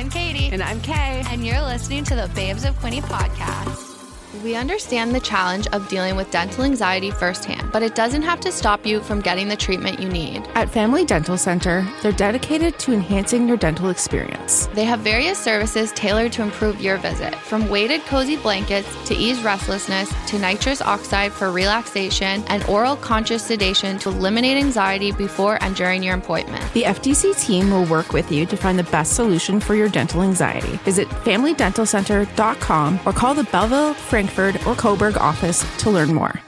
I'm Katie. And I'm Kay. And you're listening to the Babes of Quinte podcast. We understand the challenge of dealing with dental anxiety firsthand, but it doesn't have to stop you from getting the treatment you need. At Family Dental Center, they're dedicated to enhancing your dental experience. They have various services tailored to improve your visit, from weighted cozy blankets to ease restlessness, to nitrous oxide for relaxation, and oral conscious sedation to eliminate anxiety before and during your appointment. The FDC team will work with you to find the best solution for your dental anxiety. Visit FamilyDentalCenter.com or call the Belleville, Frankford, or Coburg office to learn more.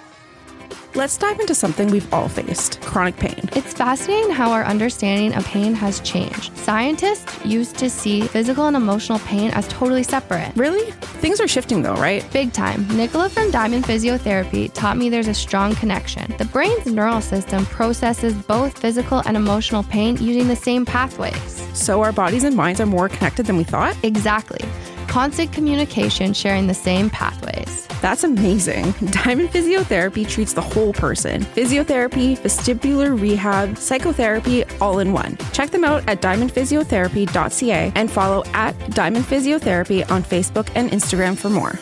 Let's dive into something we've all faced: chronic pain. It's fascinating how our understanding of pain has changed. Scientists used to see physical and emotional pain as totally separate. Really? Things are shifting though, right? Big time. Nicola from Diamond Physiotherapy taught me there's a strong connection. The brain's neural system processes both physical and emotional pain using the same pathways. So our bodies and minds are more connected than we thought? Exactly. Constant communication, sharing the same pathways. That's amazing. Diamond Physiotherapy treats the whole person. Physiotherapy, vestibular rehab, psychotherapy, all in one. Check them out at diamondphysiotherapy.ca and follow at Diamond Physiotherapy on Facebook and Instagram for more.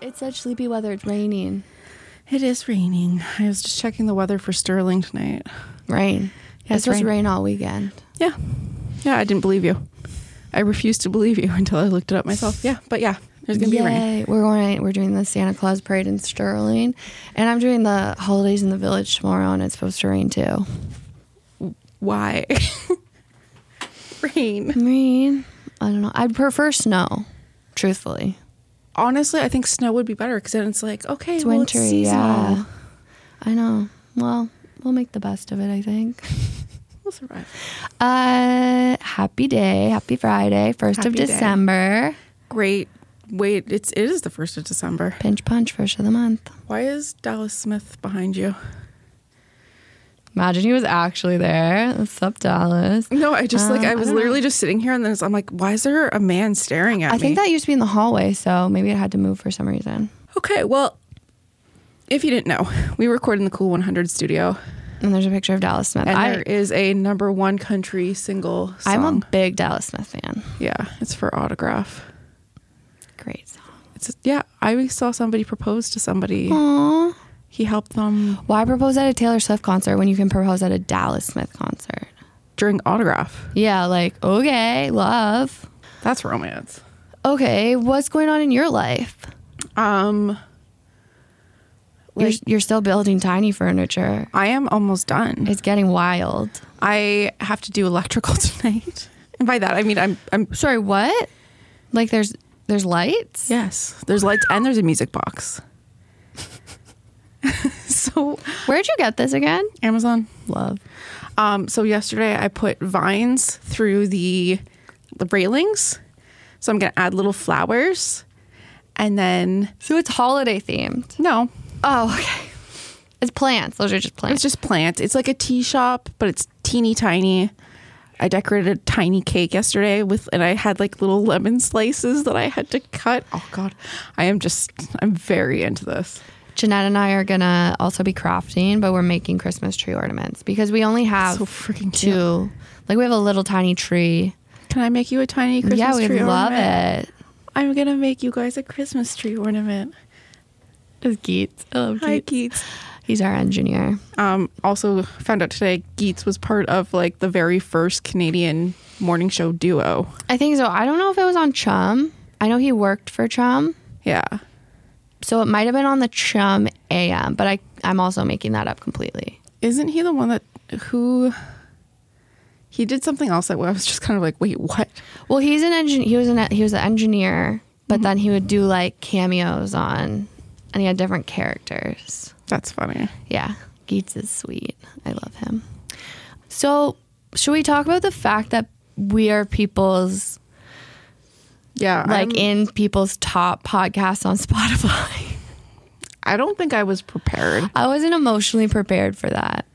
It's such sleepy weather. It's raining. It is raining. I was just checking the weather for Sterling tonight. Rain. Yeah, it's supposed to rain all weekend. Yeah. Yeah, I didn't believe you. I refused to believe you until I looked it up myself. Yeah, but yeah, there's going to be rain. We're doing the Santa Claus parade in Sterling, and I'm doing the holidays in the village tomorrow, and it's supposed to rain too. Why? Rain. I don't know. I'd prefer snow, truthfully. Honestly, I think snow would be better because then it's like, okay, it's winter, it's seasonal. Yeah. I know. Well, we'll make the best of it, I think. We'll survive. Happy Friday, 1st of December. Day. Great. Wait, it is the 1st of December. Pinch punch, first of the month. Why is Dallas Smith behind you? Imagine he was actually there. What's up, Dallas? No, I just I was literally just sitting here, and then I'm like, why is there a man staring at me? I think that used to be in the hallway, so maybe it had to move for some reason. Okay, well, if you didn't know, we record in the Cool 100 studio. And there's a picture of Dallas Smith. And there is a #1 country single song. I'm a big Dallas Smith fan. Yeah, it's for Autograph. Great song. I saw somebody propose to somebody. Aww. He helped them. Why propose at a Taylor Swift concert when you can propose at a Dallas Smith concert? During Autograph. Yeah, like, okay, love. That's romance. Okay, what's going on in your life? You're still building tiny furniture. I am almost done. It's getting wild. I have to do electrical tonight. And by that, I mean I'm sorry, what? Like there's lights? Yes. There's lights and there's a music box. So where'd you get this again? Amazon. Love. So yesterday I put vines through the railings. So I'm going to add little flowers. And then so it's holiday themed. No. Oh, okay. It's plants. Those are just plants. It's just plants. It's like a tea shop, but it's teeny tiny. I decorated a tiny cake yesterday and I had like little lemon slices that I had to cut. Oh God. I'm very into this. Jeanette and I are going to also be crafting, but we're making Christmas tree ornaments because we only have so freaking two. Cute. Like we have a little tiny tree. Can I make you a tiny Christmas tree ornament? Yeah, we love it. I'm going to make you guys a Christmas tree ornament. It's Geets. I love Geets. Hi, Geets. He's our engineer. Also found out today Geets was part of like the very first Canadian morning show duo. I think so. I don't know if it was on Chum. I know he worked for Chum. Yeah. So it might have been on the Chum AM, but I'm also making that up completely. Isn't he the one he did something else that I was just kind of like, wait, what? Well, he's an engineer. He was an engineer, but then he would do like cameos on. And he had different characters. That's funny. Yeah. Geets is sweet. I love him. So should we talk about the fact that we are people's... Yeah. Like in people's top podcasts on Spotify. I don't think I was prepared. I wasn't emotionally prepared for that.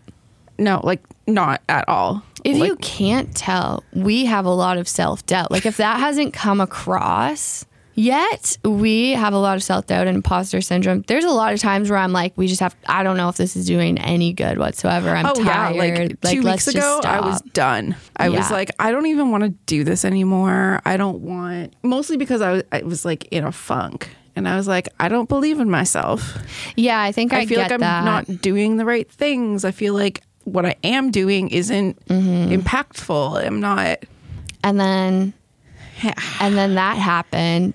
No, like not at all. If you can't tell, we have a lot of self-doubt. Like if that hasn't come across... Yet we have a lot of self-doubt and imposter syndrome. There's a lot of times where I'm like, we just have, I don't know if this is doing any good whatsoever. I'm tired. Yeah, like 2 weeks ago, I was done. I was like, I don't even want to do this anymore. I don't want, mostly because I was like in a funk. And I was like, I don't believe in myself. Yeah, I think I feel get like I'm that. Not doing the right things. I feel like what I am doing isn't impactful. I'm not. And then that happened.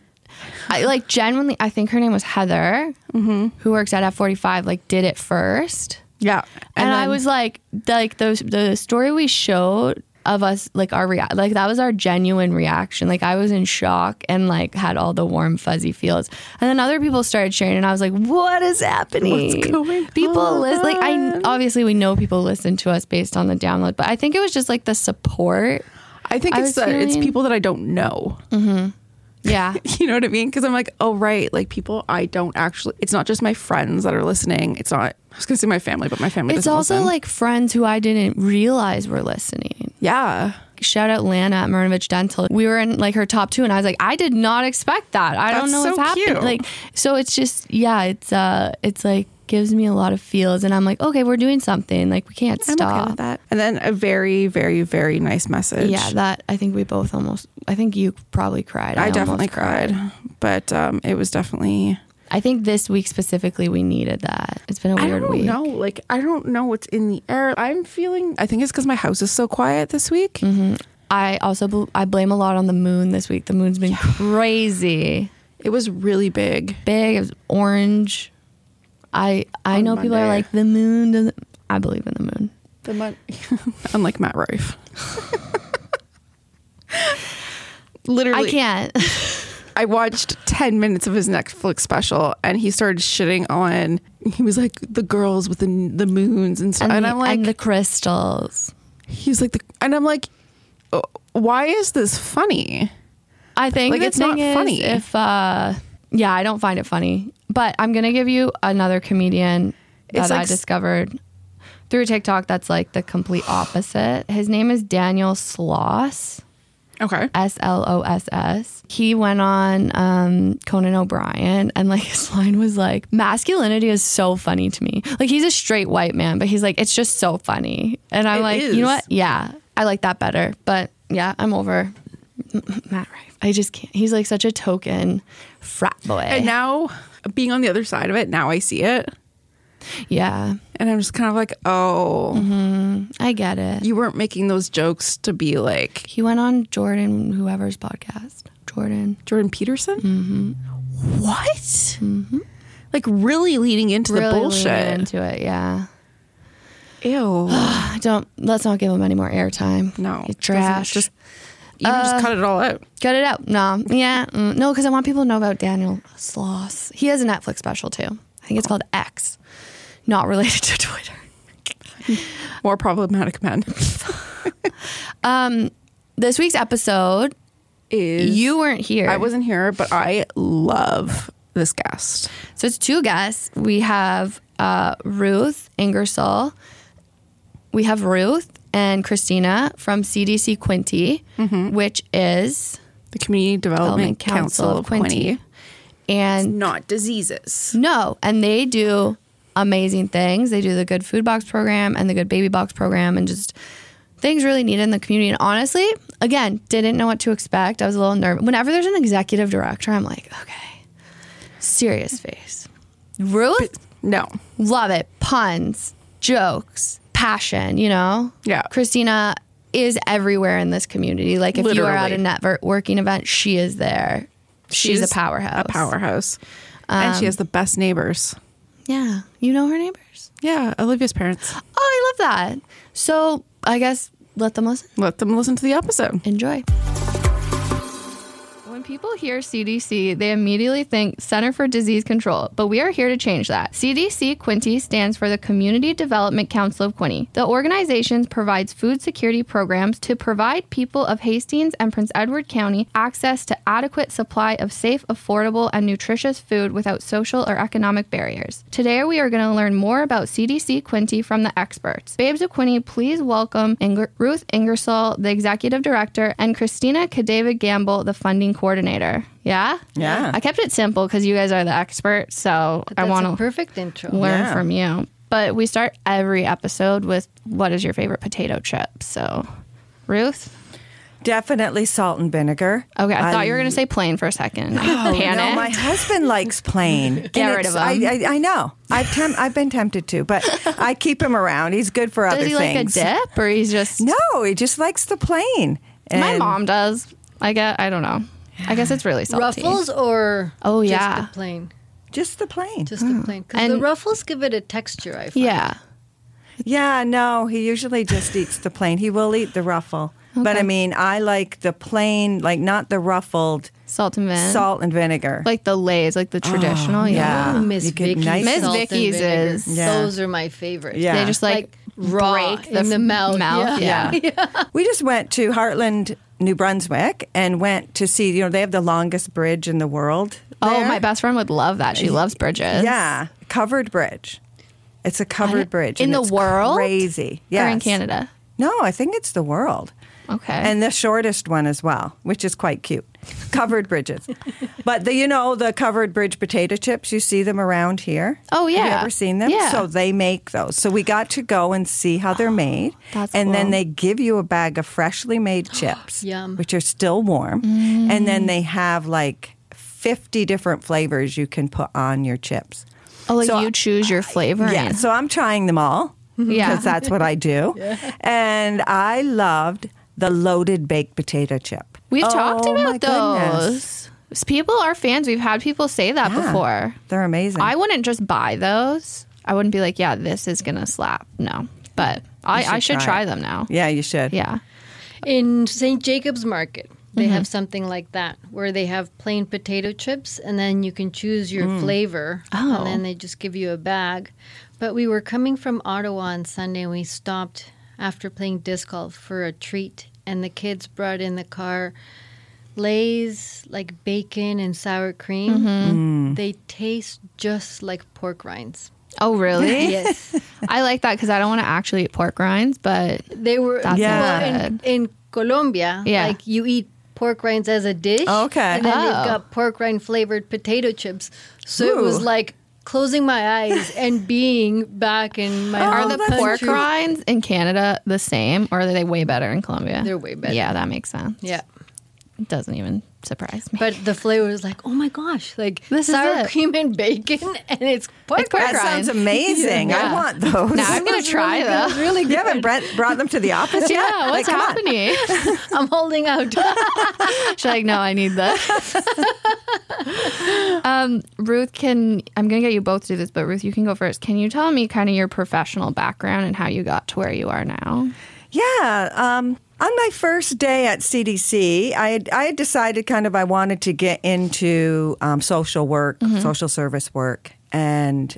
I like genuinely, I think her name was Heather, who works at F45, like did it first. Yeah. And then, I was like those, the story we showed of us, like our that was our genuine reaction. Like I was in shock and like had all the warm fuzzy feels. And then other people started sharing and I was like, what is happening? What's going on? Like I obviously we know people listen to us based on the download, but I think it was just like the support. I think it's people that I don't know. Mm-hmm. Yeah. You know what I mean? Because I'm like, oh, right. Like people I don't actually, it's not just my friends that are listening. It's not, I was going to say my family, but my family doesn't listen. It's also like friends who I didn't realize were listening. Yeah. Shout out Lana at Marinovich Dental. We were in like her top two and I was like, I did not expect that. I don't know what's happening. Like, so it's just, yeah, it's like, gives me a lot of feels and I'm like, okay, we're doing something, like we can't stop. Okay with that. And then a very, very, very nice message. Yeah, that I think we both almost, I think you probably cried. I definitely cried, but it was definitely. I think this week specifically, we needed that. It's been a weird week. I don't know. Like, I don't know what's in the air. I'm feeling, I think it's because my house is so quiet this week. Mm-hmm. I also, I blame a lot on the moon this week. The moon's been crazy. It was really big. It was orange. I know Monday. People are like, the moon doesn't... I believe in the moon. Unlike Matt Rife. Literally. I can't. I watched 10 minutes of his Netflix special and he started shitting on... He was like, the girls with the moons and stuff. And I'm like... And the crystals. He's like... And I'm like, oh, why is this funny? I think like, it's not funny. If... yeah, I don't find it funny. But I'm going to give you another comedian that I discovered through TikTok that's like the complete opposite. His name is Daniel Sloss. Okay. Sloss. He went on Conan O'Brien and like his line was like, masculinity is so funny to me. Like he's a straight white man, but he's like, it's just so funny. And I'm like, you know what? Yeah, I like that better. But yeah, I'm over Matt Rife. I just can't. He's like such a token frat boy. And now... Being on the other side of it, now I see it. Yeah. And I'm just kind of like, oh. Mm-hmm. I get it. You weren't making those jokes to be like... He went on Jordan, whoever's podcast. Jordan Peterson? Mm-hmm. What? Mm-hmm. Like really leading into the bullshit. Really leading into it, yeah. Ew. Let's not give him any more airtime. No. It's trash. Just cut it all out. Cut it out. No. Yeah. No, because I want people to know about Daniel Sloss. He has a Netflix special too. I think it's called X. Not related to Twitter. More problematic men. This week's episode is... You weren't here. I wasn't here, but I love this guest. So it's two guests. We have Ruth Ingersoll. We have Ruth. And Cristina from CDC Quinte, which is... The Community Development Council of Quinte. And it's not diseases. No. And they do amazing things. They do the Good Food Box program and the Good Baby Box program and just things really needed in the community. And honestly, again, didn't know what to expect. I was a little nervous. Whenever there's an executive director, I'm like, okay, serious face. Ruth? No. Love it. Puns. Jokes. Passion, you know? Yeah. Cristina is everywhere in this community. Like if you are at a networking event, she is there. She's a powerhouse. And she has the best neighbors. Yeah. You know her neighbors? Yeah. Olivia's parents. Oh, I love that. So I guess let them listen. Let them listen to the episode. Enjoy. When people hear CDC, they immediately think Center for Disease Control, but we are here to change that. CDC Quinte stands for the Community Development Council of Quinte. The organization provides food security programs to provide people of Hastings and Prince Edward County access to adequate supply of safe, affordable, and nutritious food without social or economic barriers. Today, we are going to learn more about CDC Quinte from the experts. Babes of Quinte, please welcome Ruth Ingersoll, the Executive Director, and Cristina Cadavid Gamble, the Funding Coordinator. coordinator. Yeah? Yeah. I kept it simple because you guys are the experts, so I want to perfect intro. Learn from you. But we start every episode with what is your favorite potato chip? So, Ruth? Definitely salt and vinegar. Okay, I thought you were going to say plain for a second. No, my husband likes plain. Get rid of him. I know. I've been tempted to, but I keep him around. He's good for other things. Does he like a dip, or he's just... No, he just likes the plain. And my mom does. I don't know. I guess it's really salty. Ruffles or just the plain? Just the plain. Just the plain. Because the Ruffles give it a texture, I find. Yeah. Yeah, no, he usually just eats the plain. He will eat the Ruffle. Okay. But, I mean, I like the plain, like not the ruffled salt and vinegar. Like the Lay's, like the traditional. Oh, yeah. Miss Vicky's. Miss Vicky's is. Yeah. Those are my favorites. Yeah. They just like raw break in the mouth. Yeah. Yeah. Yeah. We just went to Heartland, New Brunswick, and went to see, they have the longest bridge in the world. There. Oh, my best friend would love that. She loves bridges. Yeah. Covered bridge. It's a covered bridge. In the world? Crazy. Yes. Or in Canada? No, I think it's the world. Okay. And the shortest one as well, which is quite cute. Covered bridges. But, the covered bridge potato chips, you see them around here. Oh, yeah. Have you ever seen them? Yeah. So they make those. So we got to go and see how they're made. That's and cool. Then they give you a bag of freshly made chips, which are still warm. Mm. And then they have 50 different flavors you can put on your chips. Oh, you choose your flavor? Yeah. So I'm trying them all because that's what I do. And I loved the loaded baked potato chip. We've talked about those. Goodness. People are fans. We've had people say that before. They're amazing. I wouldn't just buy those. I wouldn't be like, yeah, this is going to slap. No. But I should try them now. Yeah, you should. Yeah. In St. Jacob's Market, they have something like that where they have plain potato chips and then you can choose your flavor. Oh. And then they just give you a bag. But we were coming from Ottawa on Sunday and we stopped after playing disc golf for a treat, and the kids brought in the car Lay's bacon and sour cream. Mm-hmm. Mm. They taste just like pork rinds. Oh, really? Yes. I like that because I don't want to actually eat pork rinds, but they were in Colombia. Yeah. You eat pork rinds as a dish. Oh, okay. And then they've got pork rind flavored potato chips. So it was closing my eyes and being back in my home. Are the pork rinds in Canada the same, or are they way better in Colombia? They're way better. Yeah, that makes sense. Yeah. It doesn't even surprise me. But the flavor is oh my gosh, this sour cream and bacon, and it's pork rinds. That sounds amazing. Yeah. I want those. Now I'm going to try those. Really good. You haven't brought them to the office yet? Yeah, what's happening? I'm holding out. She's no, I need that. Ruth, I'm going to get you both to do this, but Ruth, you can go first. Can you tell me kind of your professional background and how you got to where you are now? Yeah, on my first day at CDC, I had decided I wanted to get into social work, social service work, and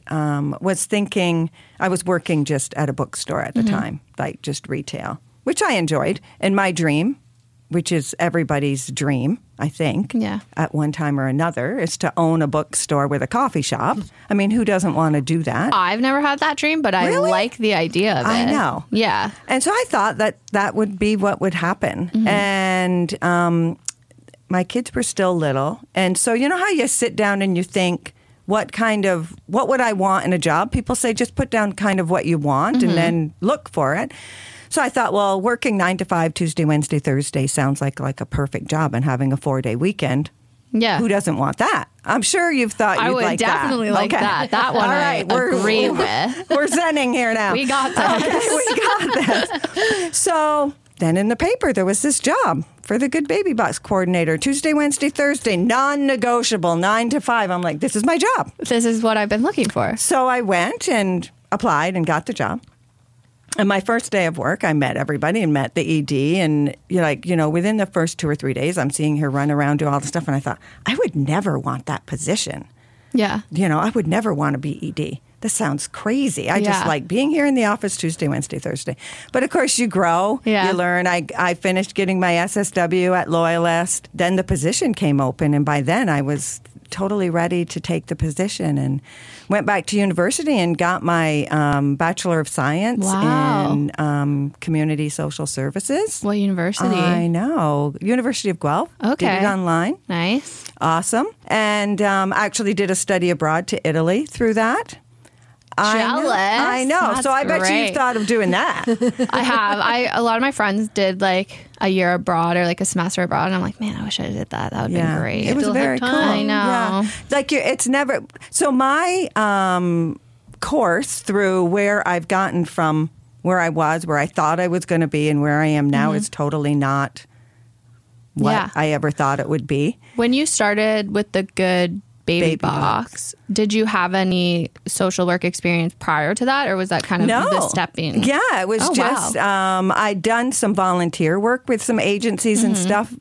was thinking I was working just at a bookstore at the time, just retail, which I enjoyed. And my dream, which is everybody's dream, I think, at one time or another, is to own a bookstore with a coffee shop. I mean, who doesn't want to do that? I've never had that dream, but I like the idea of it. I know. Yeah. And so I thought that would be what would happen. Mm-hmm. And my kids were still little. And so you know how you sit down and you think, what would I want in a job? People say, just put down what you want and then look for it. So I thought, well, working 9 to 5, Tuesday, Wednesday, Thursday sounds like a perfect job, and having a 4-day weekend. Yeah. Who doesn't want that? I'm sure you've thought you'd like that. I would definitely like that. That one I agree with. We're zenning here now. We got this. Okay, we got this. So then in the paper, there was this job for the Good Baby Box coordinator. Tuesday, Wednesday, Thursday, non-negotiable, 9 to 5. I'm like, this is my job. This is what I've been looking for. So I went and applied and got the job. And my first day of work, I met everybody and met the ED. And within the first 2 or 3 days, I'm seeing her run around, do all the stuff. And I thought, I would never want that position. Yeah. I would never want to be ED. This sounds crazy. I just like being here in the office Tuesday, Wednesday, Thursday. But of course, you grow, you learn. I finished getting my SSW at Loyalist. Then the position came open. And by then, I was totally ready to take the position, and went back to university and got my Bachelor of Science in Community Social Services. What university? I know. University of Guelph. Okay. Did it online. Nice. Awesome. And actually did a study abroad to Italy through that. Jealous. I know. That's so I bet great. You've thought of doing that. I have. A lot of my friends did like a year abroad or like a semester abroad, and I'm like, man, I wish I did that. That would have been great. It was very cool. I know. Yeah. Like it's never. So my course through where I've gotten from where I was, where I thought I was going to be, and where I am now is totally not what I ever thought it would be. When you started with the Good Baby Box. Did you have any social work experience prior to that, or was that kind of the stepping? Yeah, it was I'd done some volunteer work with some agencies and stuff,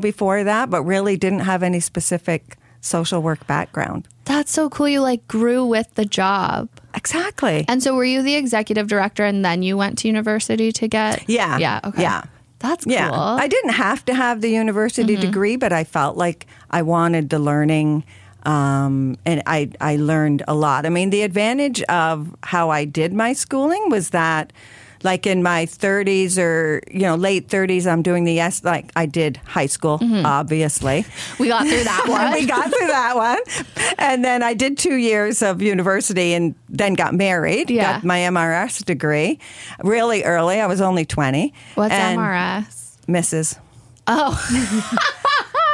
before that, but really didn't have any specific social work background. That's so cool. You like grew with the job. Exactly. And so were you the executive director and then you went to university to get? Yeah. Yeah. Okay. Yeah. That's cool. Yeah. I didn't have to have the university degree, but I felt like I wanted the learning. And I learned a lot. I mean, the advantage of how I did my schooling was that, like in my 30s or late 30s, I'm doing the I did high school, obviously. We got through that one. And then I did 2 years of university and then got married. Yeah. Got my MRS degree really early. I was only 20. What's MRS? Mrs. Oh.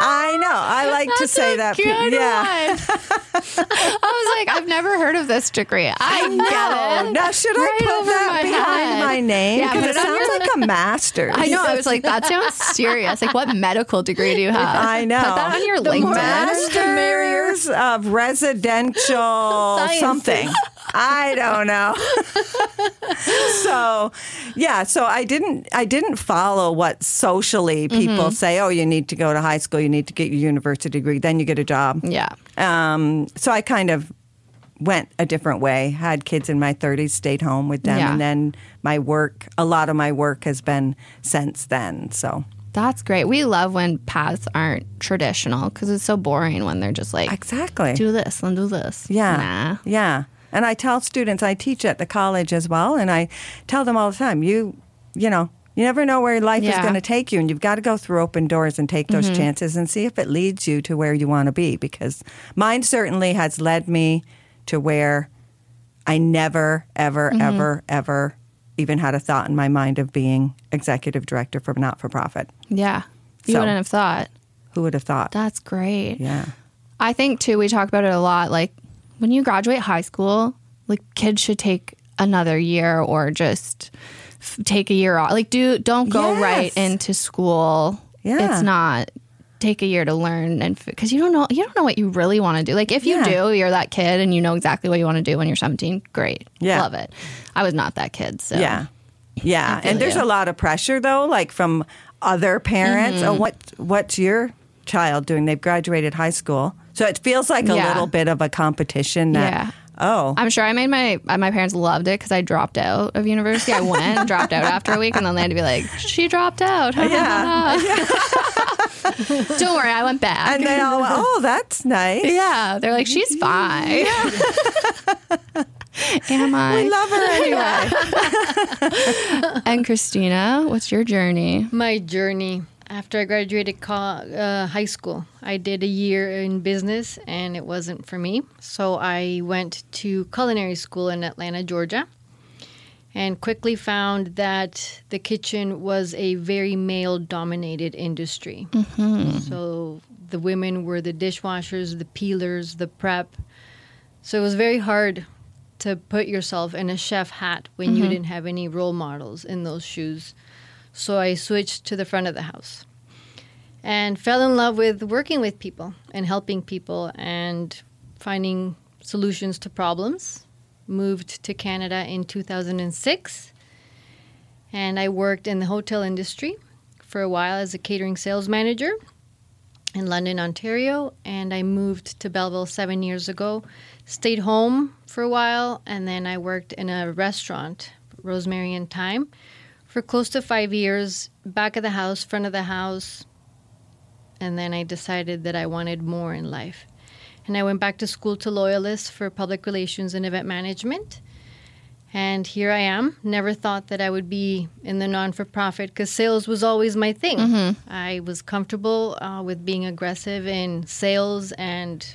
I know. I like to say that. Yeah. I was like, I've never heard of this degree. I know. Now, should I put that behind my name? Because it sounds like a master's. I know. I was like, that sounds serious. Like, what medical degree do you have? I know. Put that on your LinkedIn. Masters of residential something. I don't know. So I didn't follow what socially people say, oh, you need to go to high school, you need to get your university degree, then you get a job. Yeah. So I kind of went a different way, had kids in my 30s, stayed home with them, and then a lot of my work has been since then, so... That's great. We love when paths aren't traditional, because it's so boring when they're just like, exactly, do this and do this. Yeah. Nah. Yeah. And I tell students, I teach at the college as well, and I tell them all the time, you never know where life is going to take you, and you've got to go through open doors and take those chances and see if it leads you to where you want to be, because mine certainly has led me to where I never, ever, ever even had a thought in my mind of being executive director for not-for-profit. Yeah. You wouldn't have thought. Who would have thought? That's great. Yeah. I think, too, we talk about it a lot, like, when you graduate high school, like, kids should take another year or just take a year off. Like, don't go right into school. Yeah. It's not take a year to learn, and because you don't know what you really want to do. Like, if you do, you're that kid and you know exactly what you want to do when you're 17. Great. Yeah. Love it. I was not that kid. So yeah. Yeah. And there's a lot of pressure, though, like from other parents. Oh, what's your child doing? They've graduated high school. So it feels like a little bit of a competition that, I'm sure I made my parents loved it because I dropped out of university. I went and dropped out after a week, and then they had to be like, she dropped out. Yeah. Don't worry, I went back. And they all went, oh, that's nice. Yeah. They're like, she's fine. Yeah. Am I? We love her anyway. And Cristina, what's your journey? My journey. After I graduated high school, I did a year in business, and it wasn't for me. So I went to culinary school in Atlanta, Georgia, and quickly found that the kitchen was a very male-dominated industry. Mm-hmm. So the women were the dishwashers, the peelers, the prep. So it was very hard to put yourself in a chef hat when you didn't have any role models in those shoes. So I switched to the front of the house and fell in love with working with people and helping people and finding solutions to problems. Moved to Canada in 2006, and I worked in the hotel industry for a while as a catering sales manager in London, Ontario, and I moved to Belleville 7 years ago, stayed home for a while, and then I worked in a restaurant, Rosemary and Thyme, for close to 5 years, back of the house, front of the house, and then I decided that I wanted more in life. And I went back to school to Loyalist for public relations and event management. And here I am. Never thought that I would be in the non-for-profit because sales was always my thing. Mm-hmm. I was comfortable with being aggressive in sales and,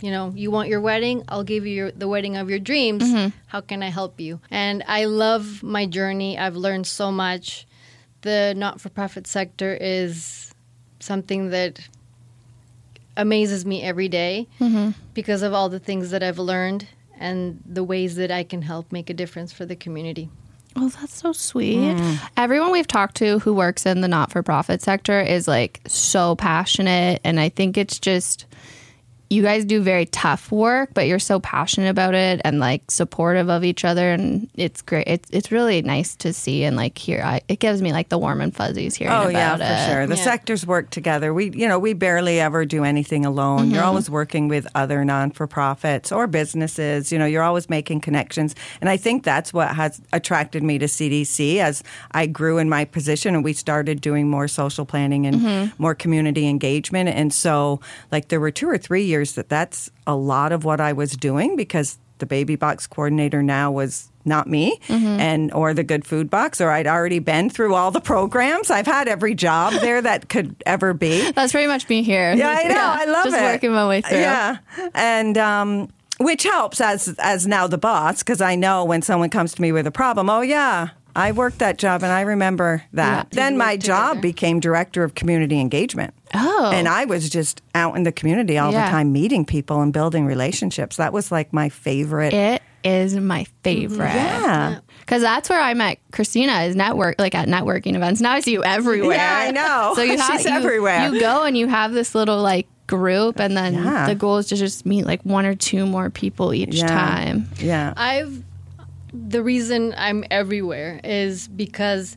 you know, you want your wedding? I'll give you the wedding of your dreams. Mm-hmm. How can I help you? And I love my journey. I've learned so much. The not-for-profit sector is something that amazes me every day mm-hmm. because of all the things that I've learned and the ways that I can help make a difference for the community. Oh, that's so sweet. Mm. Everyone we've talked to who works in the not-for-profit sector is, like, so passionate. And I think it's just, you guys do very tough work, but you're so passionate about it and, like, supportive of each other. And it's great. It's really nice to see and, like, hear. It gives me, like, the warm and fuzzies hearing about it. Oh, yeah, for sure. The sectors work together. We barely ever do anything alone. Mm-hmm. You're always working with other non-for-profits or businesses. You know, you're always making connections. And I think that's what has attracted me to CDC as I grew in my position and we started doing more social planning and mm-hmm. more community engagement. And so, like, there were 2 or 3 years that's a lot of what I was doing because the baby box coordinator now was not me mm-hmm. and or the good food box, or I'd already been through all the programs. I've had every job there that could ever be. That's pretty much me here. Yeah, I know. Yeah, I love just it. Just working my way through. Yeah. And which helps as now the boss, because I know when someone comes to me with a problem, oh, yeah, I worked that job and I remember that. Yeah, then my job became director of community engagement. Oh. And I was just out in the community all the time meeting people and building relationships. That was like my favorite. It is my favorite. Yeah. Because that's where I met Cristina is at networking events. Now I see you everywhere. Yeah, I know. So she's everywhere. You go and you have this little like group and then the goal is to just meet like 1 or 2 more people each time. Yeah. The reason I'm everywhere is because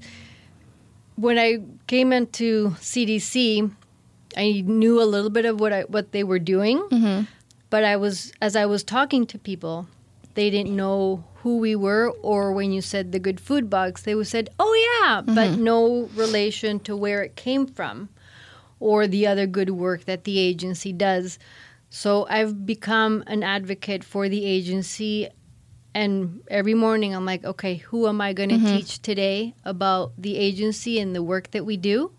when I came into CDC, I knew a little bit of what they were doing, mm-hmm. but as I was talking to people, they didn't know who we were, or when you said the good food box, they would said, "Oh yeah," mm-hmm. but no relation to where it came from, or the other good work that the agency does. So I've become an advocate for the agency. And every morning I'm like, okay, who am I going to mm-hmm. teach today about the agency and the work that we do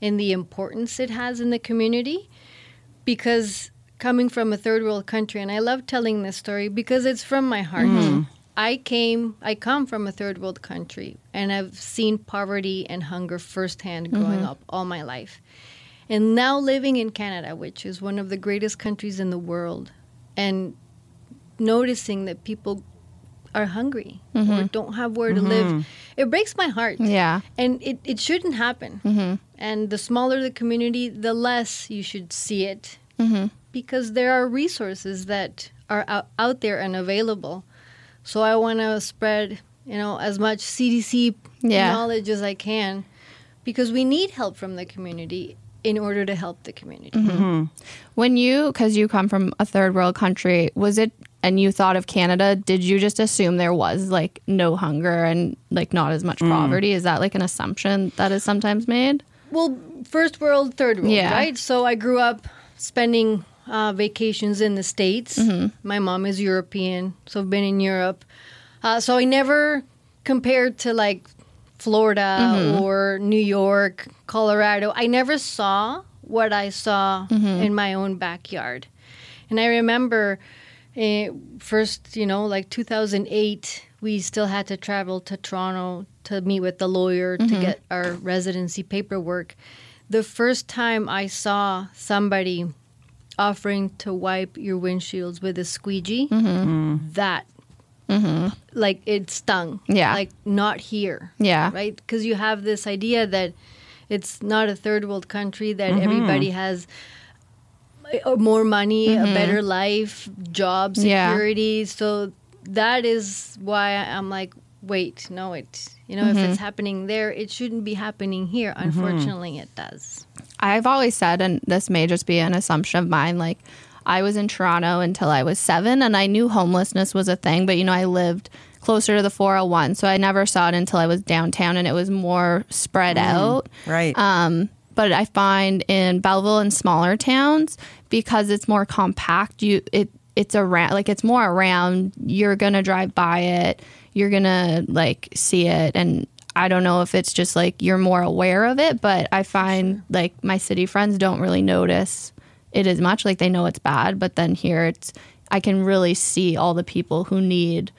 and the importance it has in the community? Because coming from a third world country, and I love telling this story because it's from my heart. Mm. I come from a third world country and I've seen poverty and hunger firsthand growing mm-hmm. up all my life. And now living in Canada, which is one of the greatest countries in the world, and noticing that people are hungry mm-hmm. or don't have where to mm-hmm. live. It breaks my heart. Yeah. And it shouldn't happen. Mm-hmm. And the smaller the community, the less you should see it mm-hmm. because there are resources that are out there and available. So I want to spread, you know, as much CDC knowledge as I can because we need help from the community in order to help the community. Mm-hmm. When because you come from a third world country, and you thought of Canada, did you just assume there was, like, no hunger and, like, not as much poverty? Is that, like, an assumption that is sometimes made? Well, first world, third world, right? So I grew up spending vacations in the States. Mm-hmm. My mom is European, so I've been in Europe. So I never compared to, like, Florida mm-hmm. or New York, Colorado. I never saw what I saw mm-hmm. in my own backyard. And I remember... First, you know, like 2008, we still had to travel to Toronto to meet with the lawyer mm-hmm. to get our residency paperwork. The first time I saw somebody offering to wipe your windshields with a squeegee, mm-hmm. that, mm-hmm. like, it stung. Yeah. Like, not here. Yeah. Right? Because you have this idea that it's not a third world country, that mm-hmm. everybody has... more money, mm-hmm. a better life, job security. Yeah. So that is why I'm like, wait, no, mm-hmm. if it's happening there, it shouldn't be happening here. Mm-hmm. Unfortunately, it does. I've always said, and this may just be an assumption of mine, like I was in Toronto until I was 7 and I knew homelessness was a thing, but, you know, I lived closer to the 401. So I never saw it until I was downtown and it was more spread out. Right. but I find in Belleville and smaller towns, because it's more compact, it's around, like it's more around, you're going to drive by it, you're going to like see it. And I don't know if it's just like you're more aware of it, but I find like my city friends don't really notice it as much. Like they know it's bad, but then here it's, I can really see all the people who need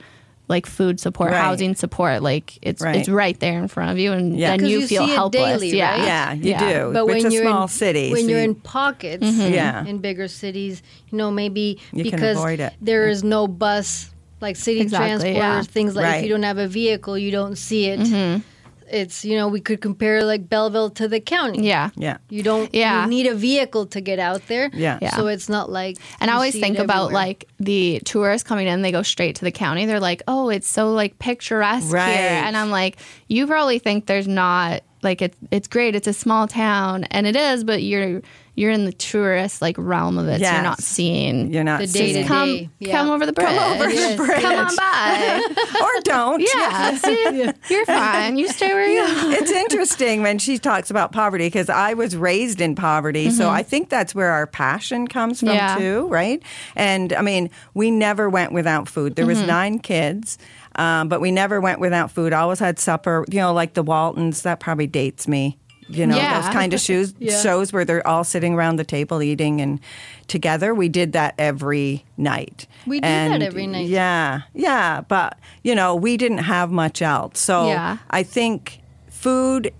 like food support, right, housing support, like it's right there in front of you, and yeah, then you feel helpless. Daily, yeah, right? yeah, you do. But when it's a small city, when you're in pockets, mm-hmm, yeah, in bigger cities, you know, maybe you because there is no bus, like city transport, yeah, or things like. Right. If you don't have a vehicle, you don't see it. Mm-hmm. It's, you know, we could compare like Belleville to the county. Yeah. Yeah. You don't, yeah, you need a vehicle to get out there. Yeah. Yeah. So it's not like. And I always think about like the tourists coming in, they go straight to the county. They're like, oh, it's so like picturesque, right, here. And I'm like, you probably think there's not, like it's great. It's a small town, and it is, but you're in the tourist like realm of it. Yes. So you're not seeing the day to day. Come over the bridge. Come on by, or don't. Yeah, see, you're fine. You stay where you are. It's interesting when she talks about poverty, because I was raised in poverty, mm-hmm, so I think that's where our passion comes from, yeah, too, right? And I mean, we never went without food. There was, mm-hmm, 9 kids. But we never went without food. Always had supper, you know, like the Waltons. That probably dates me, you know, yeah, those kind of yeah, shows where they're all sitting around the table eating and together. We did that every night. Yeah. Yeah. But, you know, we didn't have much else. So yeah. I think food,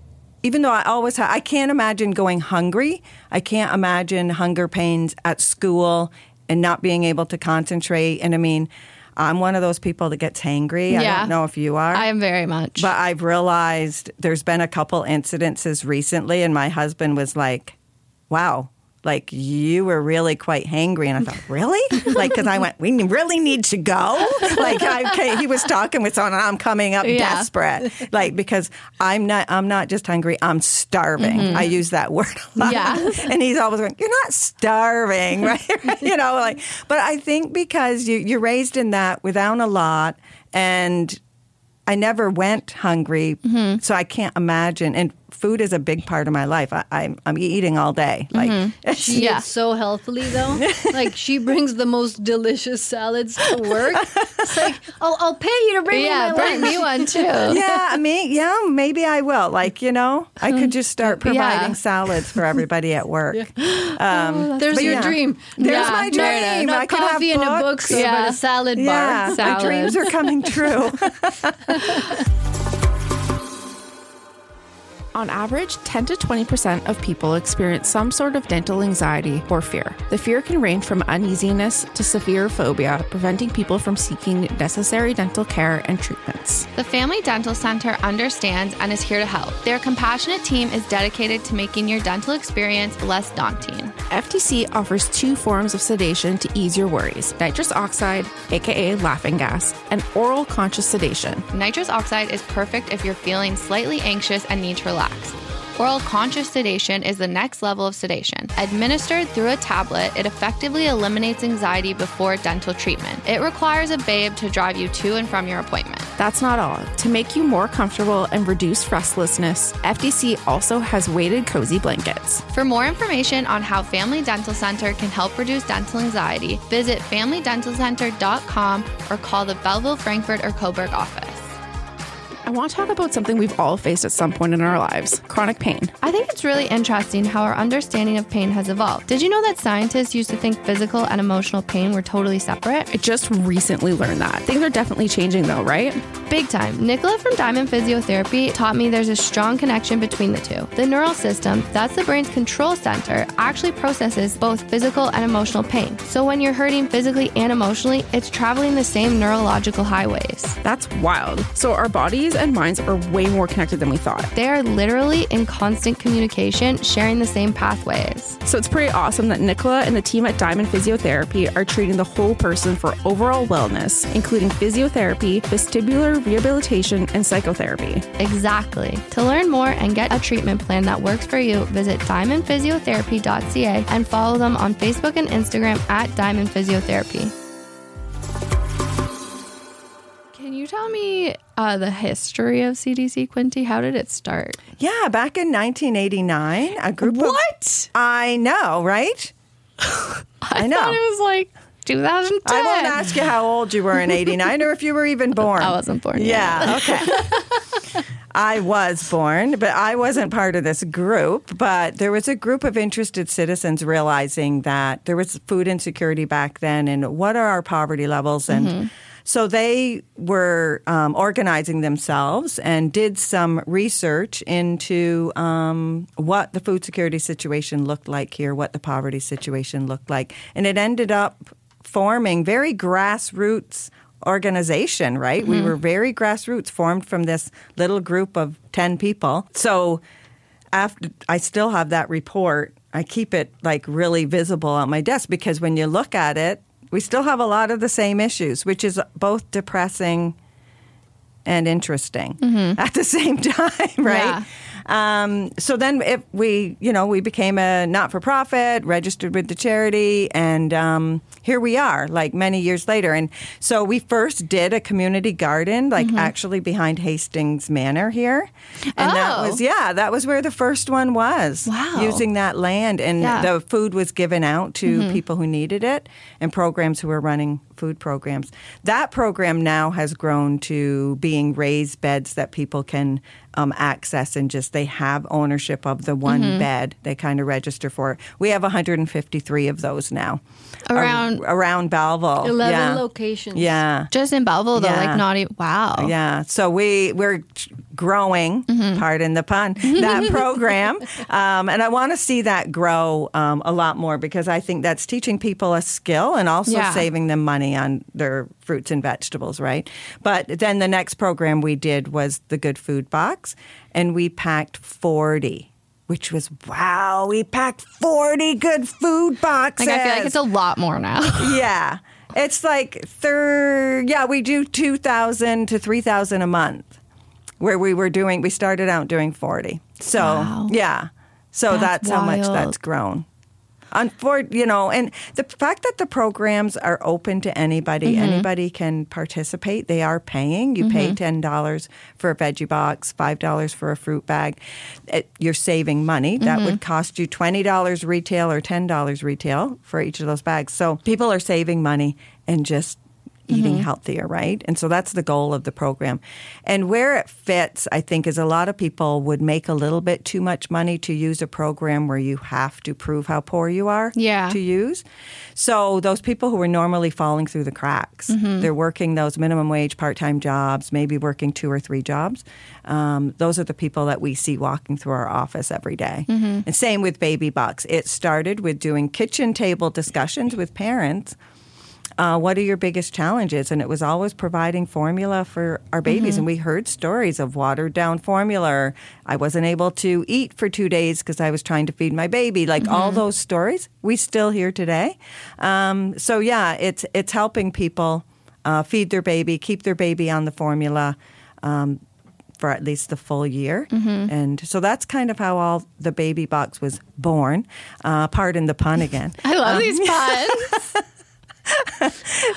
even though I always I can't imagine going hungry. I can't imagine hunger pains at school and not being able to concentrate. And I mean, I'm one of those people that gets hangry. Yeah. I don't know if you are. I am very much. But I've realized there's been a couple incidences recently, and my husband was like, wow, like you were really quite hangry. And I thought, really? Like, because I went, we really need to go? Like, he was talking with someone, and I'm coming up desperate. Like, because I'm not just hungry, I'm starving. Mm-hmm. I use that word a lot. Yeah. And he's always going, you're not starving, right? You know, like, but I think because you're raised in that without a lot, and I never went hungry, mm-hmm, so I can't imagine. And food is a big part of my life. I'm eating all day. Like, mm-hmm, she eats so healthily, though. Like, she brings the most delicious salads to work. It's like, I'll pay you to bring me my lunch. Me one, too. Yeah, I mean, yeah, maybe I will. Like, you know, I could just start providing salads for everybody at work. Yeah. There's your dream. There's my dream. No, I could have coffee and a book, but a salad bar. Yeah, salad. My dreams are coming true. On average, 10 to 20% of people experience some sort of dental anxiety or fear. The fear can range from uneasiness to severe phobia, preventing people from seeking necessary dental care and treatments. The Family Dental Center understands and is here to help. Their compassionate team is dedicated to making your dental experience less daunting. FTC offers 2 forms of sedation to ease your worries: nitrous oxide, aka laughing gas, and oral conscious sedation. Nitrous oxide is perfect if you're feeling slightly anxious and need to relax. Oral conscious sedation is the next level of sedation. Administered through a tablet, it effectively eliminates anxiety before dental treatment. It requires a babe to drive you to and from your appointment. That's not all. To make you more comfortable and reduce restlessness, FDC also has weighted cozy blankets. For more information on how Family Dental Center can help reduce dental anxiety, visit FamilyDentalCenter.com or call the Belleville, Frankfort, or Coburg office. I want to talk about something we've all faced at some point in our lives: chronic pain. I think it's really interesting how our understanding of pain has evolved. Did you know that scientists used to think physical and emotional pain were totally separate? I just recently learned that. Things are definitely changing though, right? Big time. Nicola from Diamond Physiotherapy taught me there's a strong connection between the two. The neural system, that's the brain's control center, actually processes both physical and emotional pain. So when you're hurting physically and emotionally, it's traveling the same neurological highways. That's wild. So our bodies and minds are way more connected than we thought. They are literally in constant communication, sharing the same pathways. So it's pretty awesome that Nicola and the team at Diamond Physiotherapy are treating the whole person for overall wellness, including physiotherapy, vestibular rehabilitation, and psychotherapy. Exactly. To learn more and get a treatment plan that works for you, visit diamondphysiotherapy.ca and follow them on Facebook and Instagram at Diamond Physiotherapy. Can you tell tell me the history of CDC Quinte? How did it start? Yeah, back in 1989, a group of... What? I know, right? I know. Thought it was like 2010. I won't ask you how old you were in 89 or if you were even born. I wasn't born yet. Okay. I was born, but I wasn't part of this group. But there was a group of interested citizens realizing that there was food insecurity back then and what are our poverty levels. And so they were organizing themselves and did some research into what the food security situation looked like here, what the poverty situation looked like. And it ended up forming very grassroots organization, right? Mm-hmm. We were very grassroots, formed from this little group of 10 people. So after, I still have that report. I keep it like really visible on my desk because when you look at it, we still have a lot of the same issues, which is both depressing and interesting at the same time, right? Yeah. So then we became a not-for-profit, registered with the charity, and here we are, like many years later. And so we first did a community garden, like actually behind Hastings Manor here. And that was where the first one was, using that land. And the food was given out to people who needed it and programs who were running food programs. That program now has grown to being raised beds that people can access, and just they have ownership of the one bed. They kind of register for it. We have 153 of those now. Around Belleville. 11 locations. Yeah. Just in Belleville, though. Yeah. Like, not even... Wow. Yeah. So we're growing, pardon the pun, that program. And I want to see that grow a lot more because I think that's teaching people a skill and also saving them money on their fruits and vegetables, right? But then the next program we did was the Good Food Box, and we packed 40, which was, wow, we packed 40 good food boxes. Like, I feel like it's a lot more now. Yeah. It's like, we do 2,000 to 3,000 a month, where we started out doing 40. So, So that's how much that's grown. And the fact that the programs are open to anybody, anybody can participate. They are paying. You pay $10 for a veggie box, $5 for a fruit bag. You're saving money. That would cost you $20 retail or $10 retail for each of those bags. So people are saving money and just eating healthier, right? And so that's the goal of the program. And where it fits, I think, is a lot of people would make a little bit too much money to use a program where you have to prove how poor you are to use. So those people who are normally falling through the cracks, they're working those minimum wage part-time jobs, maybe working 2 or 3 jobs. Those are the people that we see walking through our office every day. And same with Baby Box. It started with doing kitchen table discussions with parents. What are your biggest challenges? And it was always providing formula for our babies. And we heard stories of watered down formula. Or, I wasn't able to eat for 2 days because I was trying to feed my baby. Like all those stories, we still hear today. So yeah, it's helping people feed their baby, keep their baby on the formula for at least the full year. And so that's kind of how all the Baby Box was born. Pardon the pun again. I love these puns.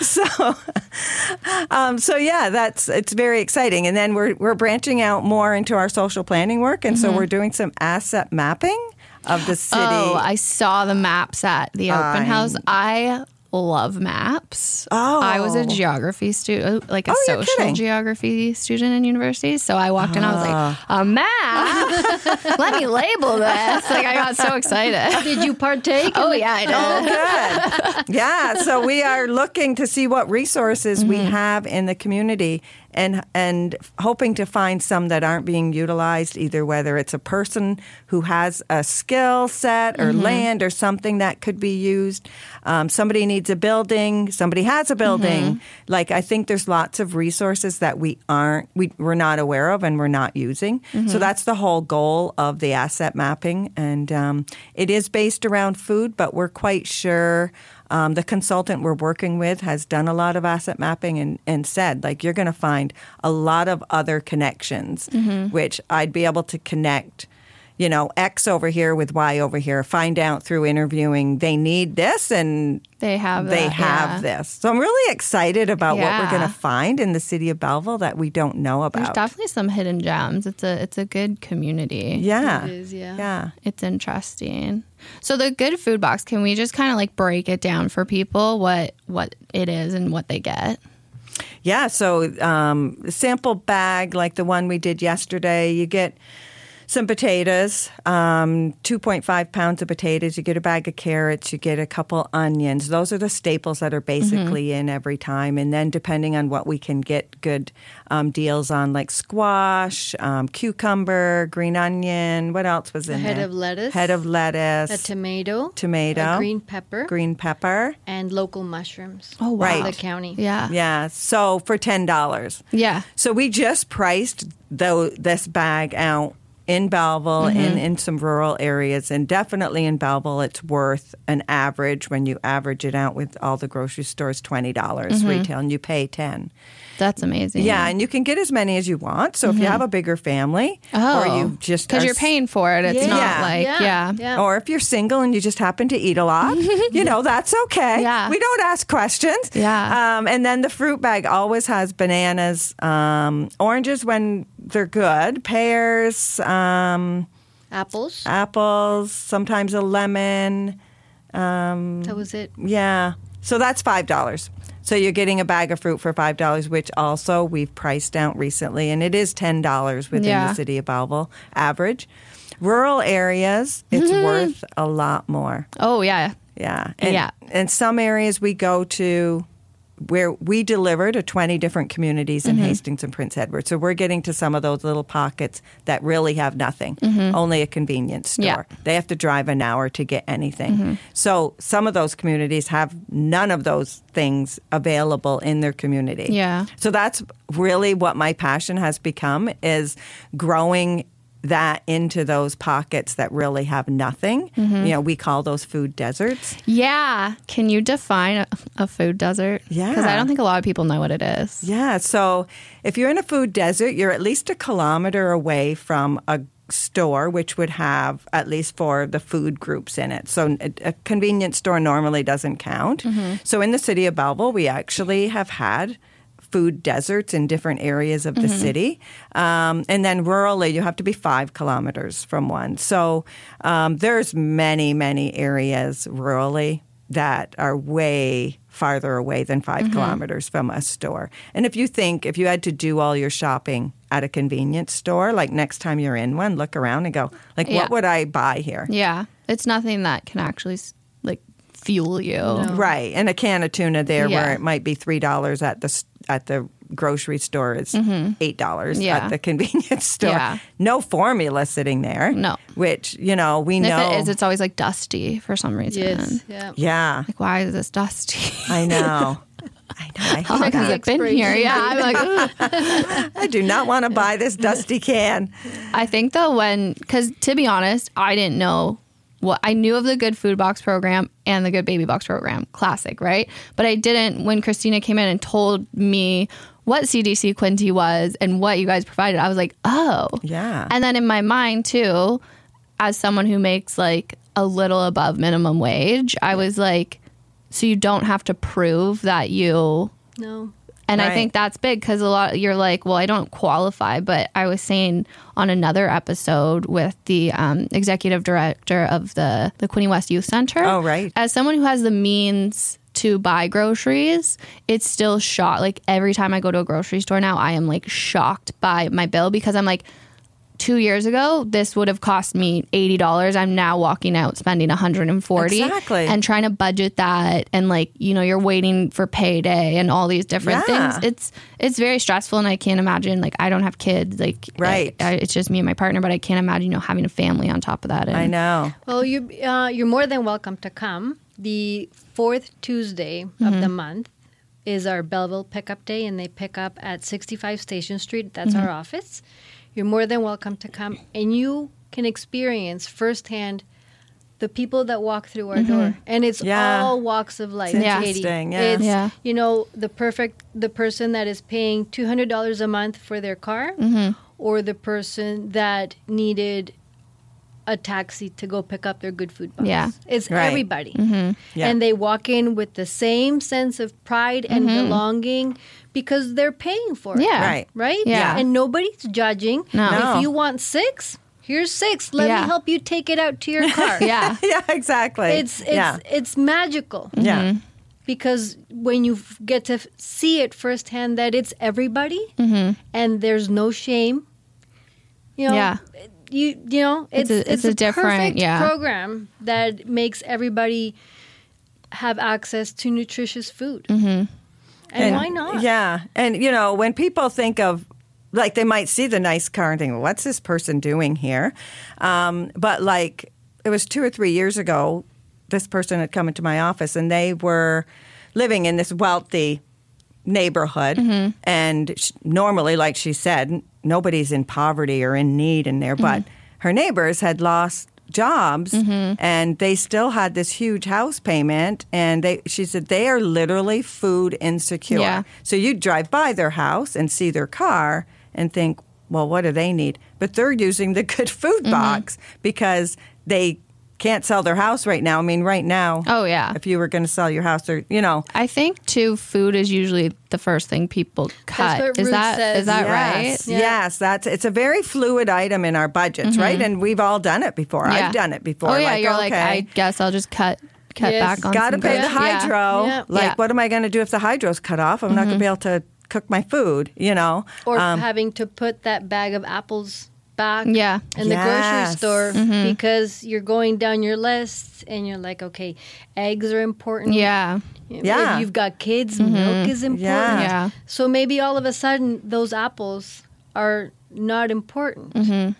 So it's very exciting. And then we're branching out more into our social planning work, and so we're doing some asset mapping of the city. Oh, I saw the maps at the open house. I love maps. Oh, I was a geography student, like a social geography student in university. So I walked in, I was like, a map? Let me label this. Like, I got so excited. Did you partake? Oh, yeah, I did. Oh, good. Yeah, so we are looking to see what resources we have in the community and hoping to find some that aren't being utilized, either whether it's a person who has a skill set or land or something that could be used. Somebody needs a building. Somebody has a building. Like, I think there's lots of resources that we're not aware of and we're not using. So that's the whole goal of the asset mapping. And it is based around food, but we're quite sure... the consultant we're working with has done a lot of asset mapping and said, like, you're going to find a lot of other connections, which I'd be able to connect you know, X over here with Y over here. Find out through interviewing they need this and they have this. So I'm really excited about what we're going to find in the city of Belleville that we don't know about. There's definitely some hidden gems. It's a good community. Yeah. It is, yeah. It's interesting. So the Good Food Box, can we just kind of like break it down for people what it is and what they get? Yeah, so sample bag like the one we did yesterday, you get some potatoes, 2.5 pounds of potatoes. You get a bag of carrots. You get a couple onions. Those are the staples that are basically in every time. And then depending on what we can get good deals on, like squash, cucumber, green onion. What else was in there? Head of lettuce. A tomato. A green pepper. And local mushrooms. Oh, wow. Right. The county. Yeah. Yeah. So for $10. Yeah. So we just priced this bag out in Belleville and in some rural areas. And definitely in Belleville, it's worth an average, when you average it out with all the grocery stores, $20 retail, and you pay $10. That's amazing. Yeah, and you can get as many as you want. So if you have a bigger family, or you just because you're paying for it, it's not like or if you're single and you just happen to eat a lot, you know, that's okay. Yeah. We don't ask questions. Yeah. And then the fruit bag always has bananas, oranges when they're good, pears, apples, sometimes a lemon. That was it. Yeah. So that's $5. So you're getting a bag of fruit for $5, which also we've priced out recently, and it is $10 within the city of Belleville average. Rural areas, it's worth a lot more. Oh, yeah. Yeah. And some areas we go to where we deliver to 20 different communities in Hastings and Prince Edward. So we're getting to some of those little pockets that really have nothing, only a convenience store. Yeah. They have to drive an hour to get anything. So some of those communities have none of those things available in their community. Yeah. So that's really what my passion has become, is growing that into those pockets that really have nothing. You know, we call those food deserts. Yeah. Can you define a food desert? Yeah. Because I don't think a lot of people know what it is. Yeah. So if you're in a food desert, you're at least a kilometer away from a store, which would have at least 4 of the food groups in it. So a convenience store normally doesn't count. So in the city of Belleville, we actually have had food deserts in different areas of the city. And then rurally, you have to be 5 kilometers from one. So there's many, many areas rurally that are way farther away than 5 kilometers from a store. And if you had to do all your shopping at a convenience store, like next time you're in one, look around and go, like, what would I buy here? Yeah. It's nothing that can actually fuel you. No. Right. And a can of tuna there where it might be $3 at the grocery store is $8 at the convenience store. Yeah. No formula sitting there. No. Which, you know, we know. If it is, it's always like dusty for some reason. Yes. Yep. Yeah. Like, why is this dusty? I know. I hate that. It's been here. Yeah. I'm like, ooh. I do not want to buy this dusty can. I think though, because to be honest, I didn't know. Well, I knew of the Good Food Box program and the Good Baby Box program, classic, right? But I didn't, when Cristina came in and told me what CDC Quinte was and what you guys provided, I was like, oh. Yeah. And then in my mind, too, as someone who makes like a little above minimum wage, I was like, so you don't have to prove that you... No. And right. I think that's big because you're like, well, I don't qualify. But I was saying on another episode with the executive director of the Quinte West Youth Center. Oh, right. As someone who has the means to buy groceries, it's still shocked. Like every time I go to a grocery store now, I am like shocked by my bill because I'm like, 2 years ago, this would have cost me $80. I'm now walking out spending $140. Exactly. And trying to budget that and like, you know, you're waiting for payday and all these different things. It's very stressful and I can't imagine, like, I don't have kids. Like, right. It's just me and my partner, but I can't imagine, you know, having a family on top of that. I know. Well, you're more than welcome to come. The 4th Tuesday of the month is our Belleville pickup day and they pick up at 65 Station Street. That's our office. You're more than welcome to come, and you can experience firsthand the people that walk through our door, and it's all walks of life. It's interesting. Yeah. It's you know, the person that is paying $200 a month for their car, or the person that needed a taxi to go pick up their good food box. Yeah. It's right. Everybody. Mm-hmm. Yeah. And they walk in with the same sense of pride and belonging because they're paying for it. Yeah. Right. Right? Yeah. And nobody's judging. No. If you want 6, here's 6. Let me help you take it out to your car. Yeah. Yeah, exactly. It's magical. Mm-hmm. Yeah. Because when you get to see it firsthand that it's everybody and there's no shame, you know, it's a different program that makes everybody have access to nutritious food. Mm-hmm. And why not? Yeah. And, you know, when people think of, like, they might see the nice car and think, what's this person doing here? But, like, it was 2 or 3 years ago, this person had come into my office and they were living in this wealthy neighborhood. Mm-hmm. And normally, like she said, nobody's in poverty or in need in there, but her neighbors had lost jobs and they still had this huge house payment. And she said, they are literally food insecure. Yeah. So you drive by their house and see their car and think, well, what do they need? But they're using the good food box because they can't sell their house right now. I mean, right now. Oh, yeah. If you were going to sell your house, or, you know. I think, too, food is usually the first thing people cut. That's what Ruth says. Is that yes. right? Yeah. Yes. It's a very fluid item in our budgets, right? And we've all done it before. Yeah. I've done it before. Oh, yeah. Like, you're okay. Like, I guess I'll just cut back on gotta some pay good. The hydro. Yeah. Like, what am I going to do if the hydro's cut off? I'm not going to be able to cook my food, you know. Or having to put that bag of apples back in the grocery store because you're going down your list and you're like, okay, eggs are important. Yeah. If you've got kids, milk is important. Yeah. So maybe all of a sudden those apples are not important. Mm-hmm.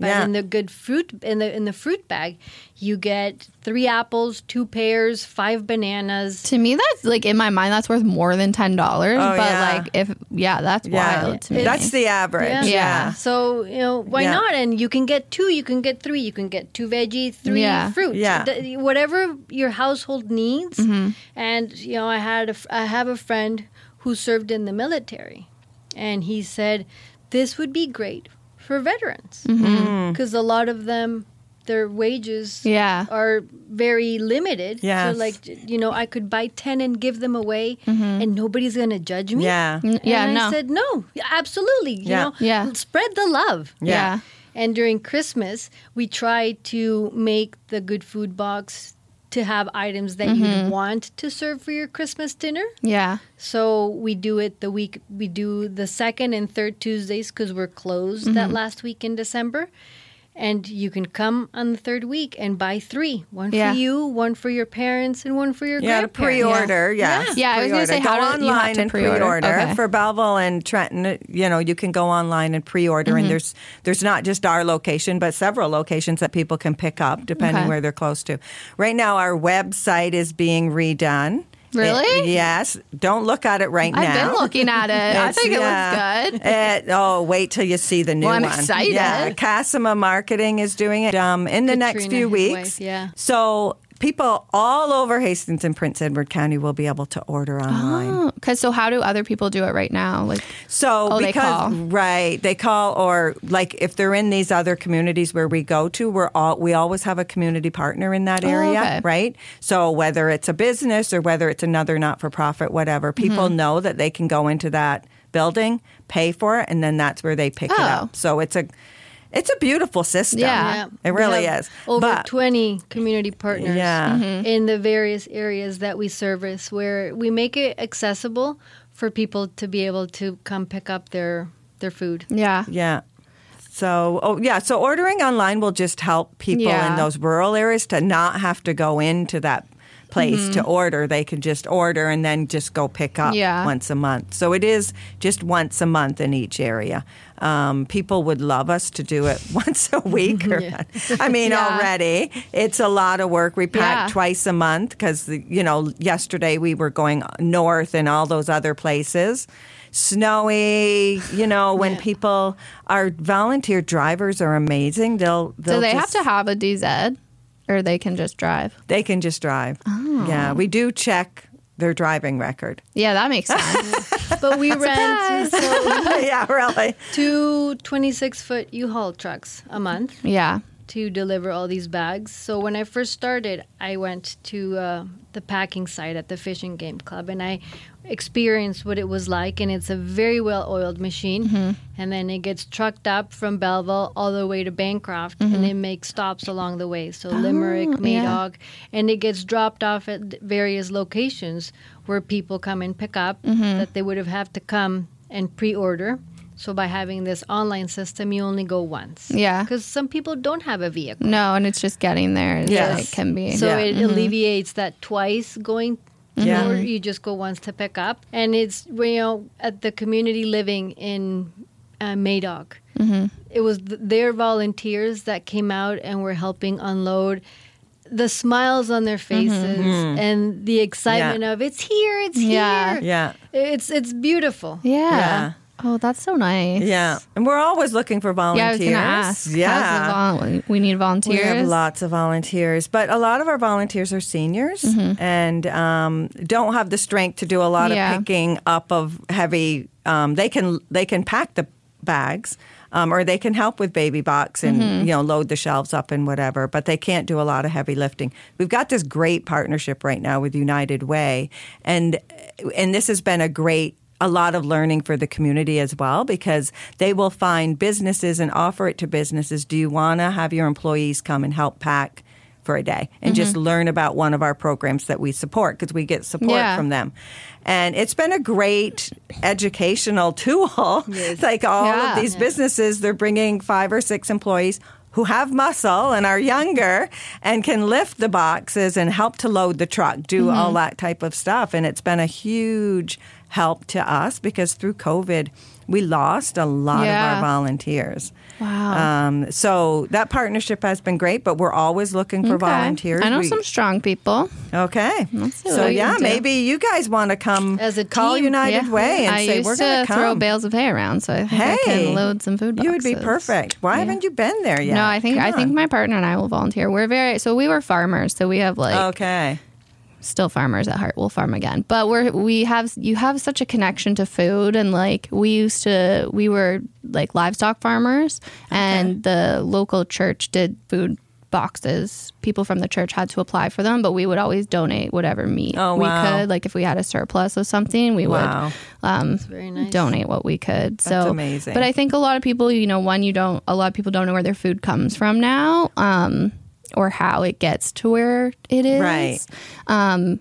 But in the good fruit, in the fruit bag, you get 3 apples, 2 pears, 5 bananas. To me, that's like, in my mind, that's worth more than $10. Oh, but like, that's wild to me. That's the average. Yeah. So, you know, why not? And you can get 2, you can get 3, you can get 2 veggies, 3 fruits. Yeah. Whatever your household needs. Mm-hmm. And, you know, I have a friend who served in the military, and he said, this would be great for veterans, because a lot of them, their wages are very limited. Yes. So, like, you know, I could buy 10 and give them away, and nobody's going to judge me. Yeah, and I said, no, absolutely. You know, spread the love. Yeah. And during Christmas, we try to make the good food box to have items that you'd want to serve for your Christmas dinner. Yeah. So we do it we do the 2nd and 3rd Tuesdays because we're closed that last week in December. And you can come on the 3rd week and buy 3. 1 for you, 1 for your parents, and 1 for your grandparents. Pre-order, Yeah, I was going to say, go online and pre-order. Okay. For Belleville and Trenton, you know, you can go online and pre-order. Mm-hmm. And there's not just our location, but several locations that people can pick up, depending where they're close to. Right now, our website is being redone. Really? Yes. Don't look at it right now. I've been looking at it. I think it looks good. Wait till you see the new one. I'm excited. Yeah, Carson's Marketing is doing it in the next few weeks. Wife, So people all over Hastings and Prince Edward County will be able to order online. So how do other people do it right now? Like, they call, or like if they're in these other communities where we go to, we always have a community partner in that area, right? So whether it's a business or whether it's another not-for-profit, whatever, people know that they can go into that building, pay for it, and then that's where they pick it up. So it's a beautiful system. Yeah. It really is. Over 20 community partners in the various areas that we service, where we make it accessible for people to be able to come pick up their food. Yeah. Yeah. So, so ordering online will just help people in those rural areas to not have to go into that place to order. They can just order and then just go pick up once a month. So it is just once a month in each area. People would love us to do it once a week. Already it's a lot of work. We pack twice a month because, you know, yesterday we were going north and all those other places. Snowy, you know, when people are volunteer drivers are amazing. They'll have to have a DZ. Or they can just drive? They can just drive. Oh. Yeah, we do check their driving record. Yeah, that makes sense. But we rent really 2 26-foot U-Haul trucks a month. Yeah. to deliver all these bags. So when I first started, I went to the packing site at the Fish and Game Club, and I experienced what it was like. And it's a very well-oiled machine. Mm-hmm. And then it gets trucked up from Belleville all the way to Bancroft, mm-hmm. and it makes stops along the way. So Limerick, Modoc, and it gets dropped off at various locations where people come and pick up, mm-hmm. that they would have had to come and pre-order. So by having this online system, you only go once. Yeah. Because some people don't have a vehicle. No, and it's just getting there. Yes. It can be. So it mm-hmm. alleviates that twice going. Yeah. Or you just go once to pick up. And it's, you know, at the community living in Modoc, mm-hmm. it was their volunteers that came out and were helping unload. The smiles on their faces, mm-hmm. and the excitement of it's here. Yeah. It's beautiful. Yeah. Oh, that's so nice. Yeah. And we're always looking for volunteers. Yeah, I was ask, we need volunteers. We have lots of volunteers. But a lot of our volunteers are seniors, mm-hmm. and don't have the strength to do a lot of picking up of heavy. They can pack the bags, or they can help with baby box and mm-hmm. Load the shelves up and whatever. But they can't do a lot of heavy lifting. We've got this great partnership right now with United Way, and this has been a lot of learning for the community as well, because they will find businesses and offer it to businesses. Do you want to have your employees come and help pack for a day and mm-hmm. just learn about one of our programs that we support, because we get support from them. And it's been a great educational tool. Yes. Like all of these businesses, they're bringing 5 or 6 employees who have muscle and are younger and can lift the boxes and help to load the truck, do mm-hmm. all that type of stuff. And it's been a huge help to us, because through COVID, we lost a lot of our volunteers. Wow. So that partnership has been great, but we're always looking for volunteers. I know some strong people. Okay. So, maybe you guys want to come as a call team, United Way and say, we're going to come. I throw bales of hay around, so I think I can load some food boxes. You would be perfect. Why haven't you been there yet? No, I think my partner and I will volunteer. We were farmers, so we have still farmers at heart. We'll farm again, but you have such a connection to food, and we were livestock farmers, and the local church did food boxes. People from the church had to apply for them, but we would always donate whatever meat we could. Like if we had a surplus of something, we would donate what we could. That's amazing. But I think a lot of people, a lot of people don't know where their food comes from now. Or how it gets to where it is. Right. And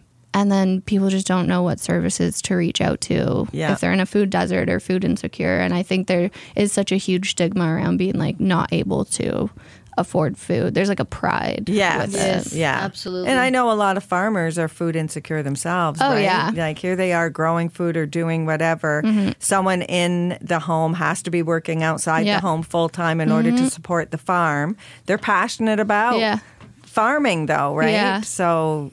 then people just don't know what services to reach out to if they're in a food desert or food insecure. And I think there is such a huge stigma around being not able to afford food. There's a pride with it. Yeah, absolutely. And I know a lot of farmers are food insecure themselves, right? Yeah. Here they are growing food or doing whatever. Mm-hmm. Someone in the home has to be working outside the home full time in order to support the farm. They're passionate about farming, though, right? Yeah. So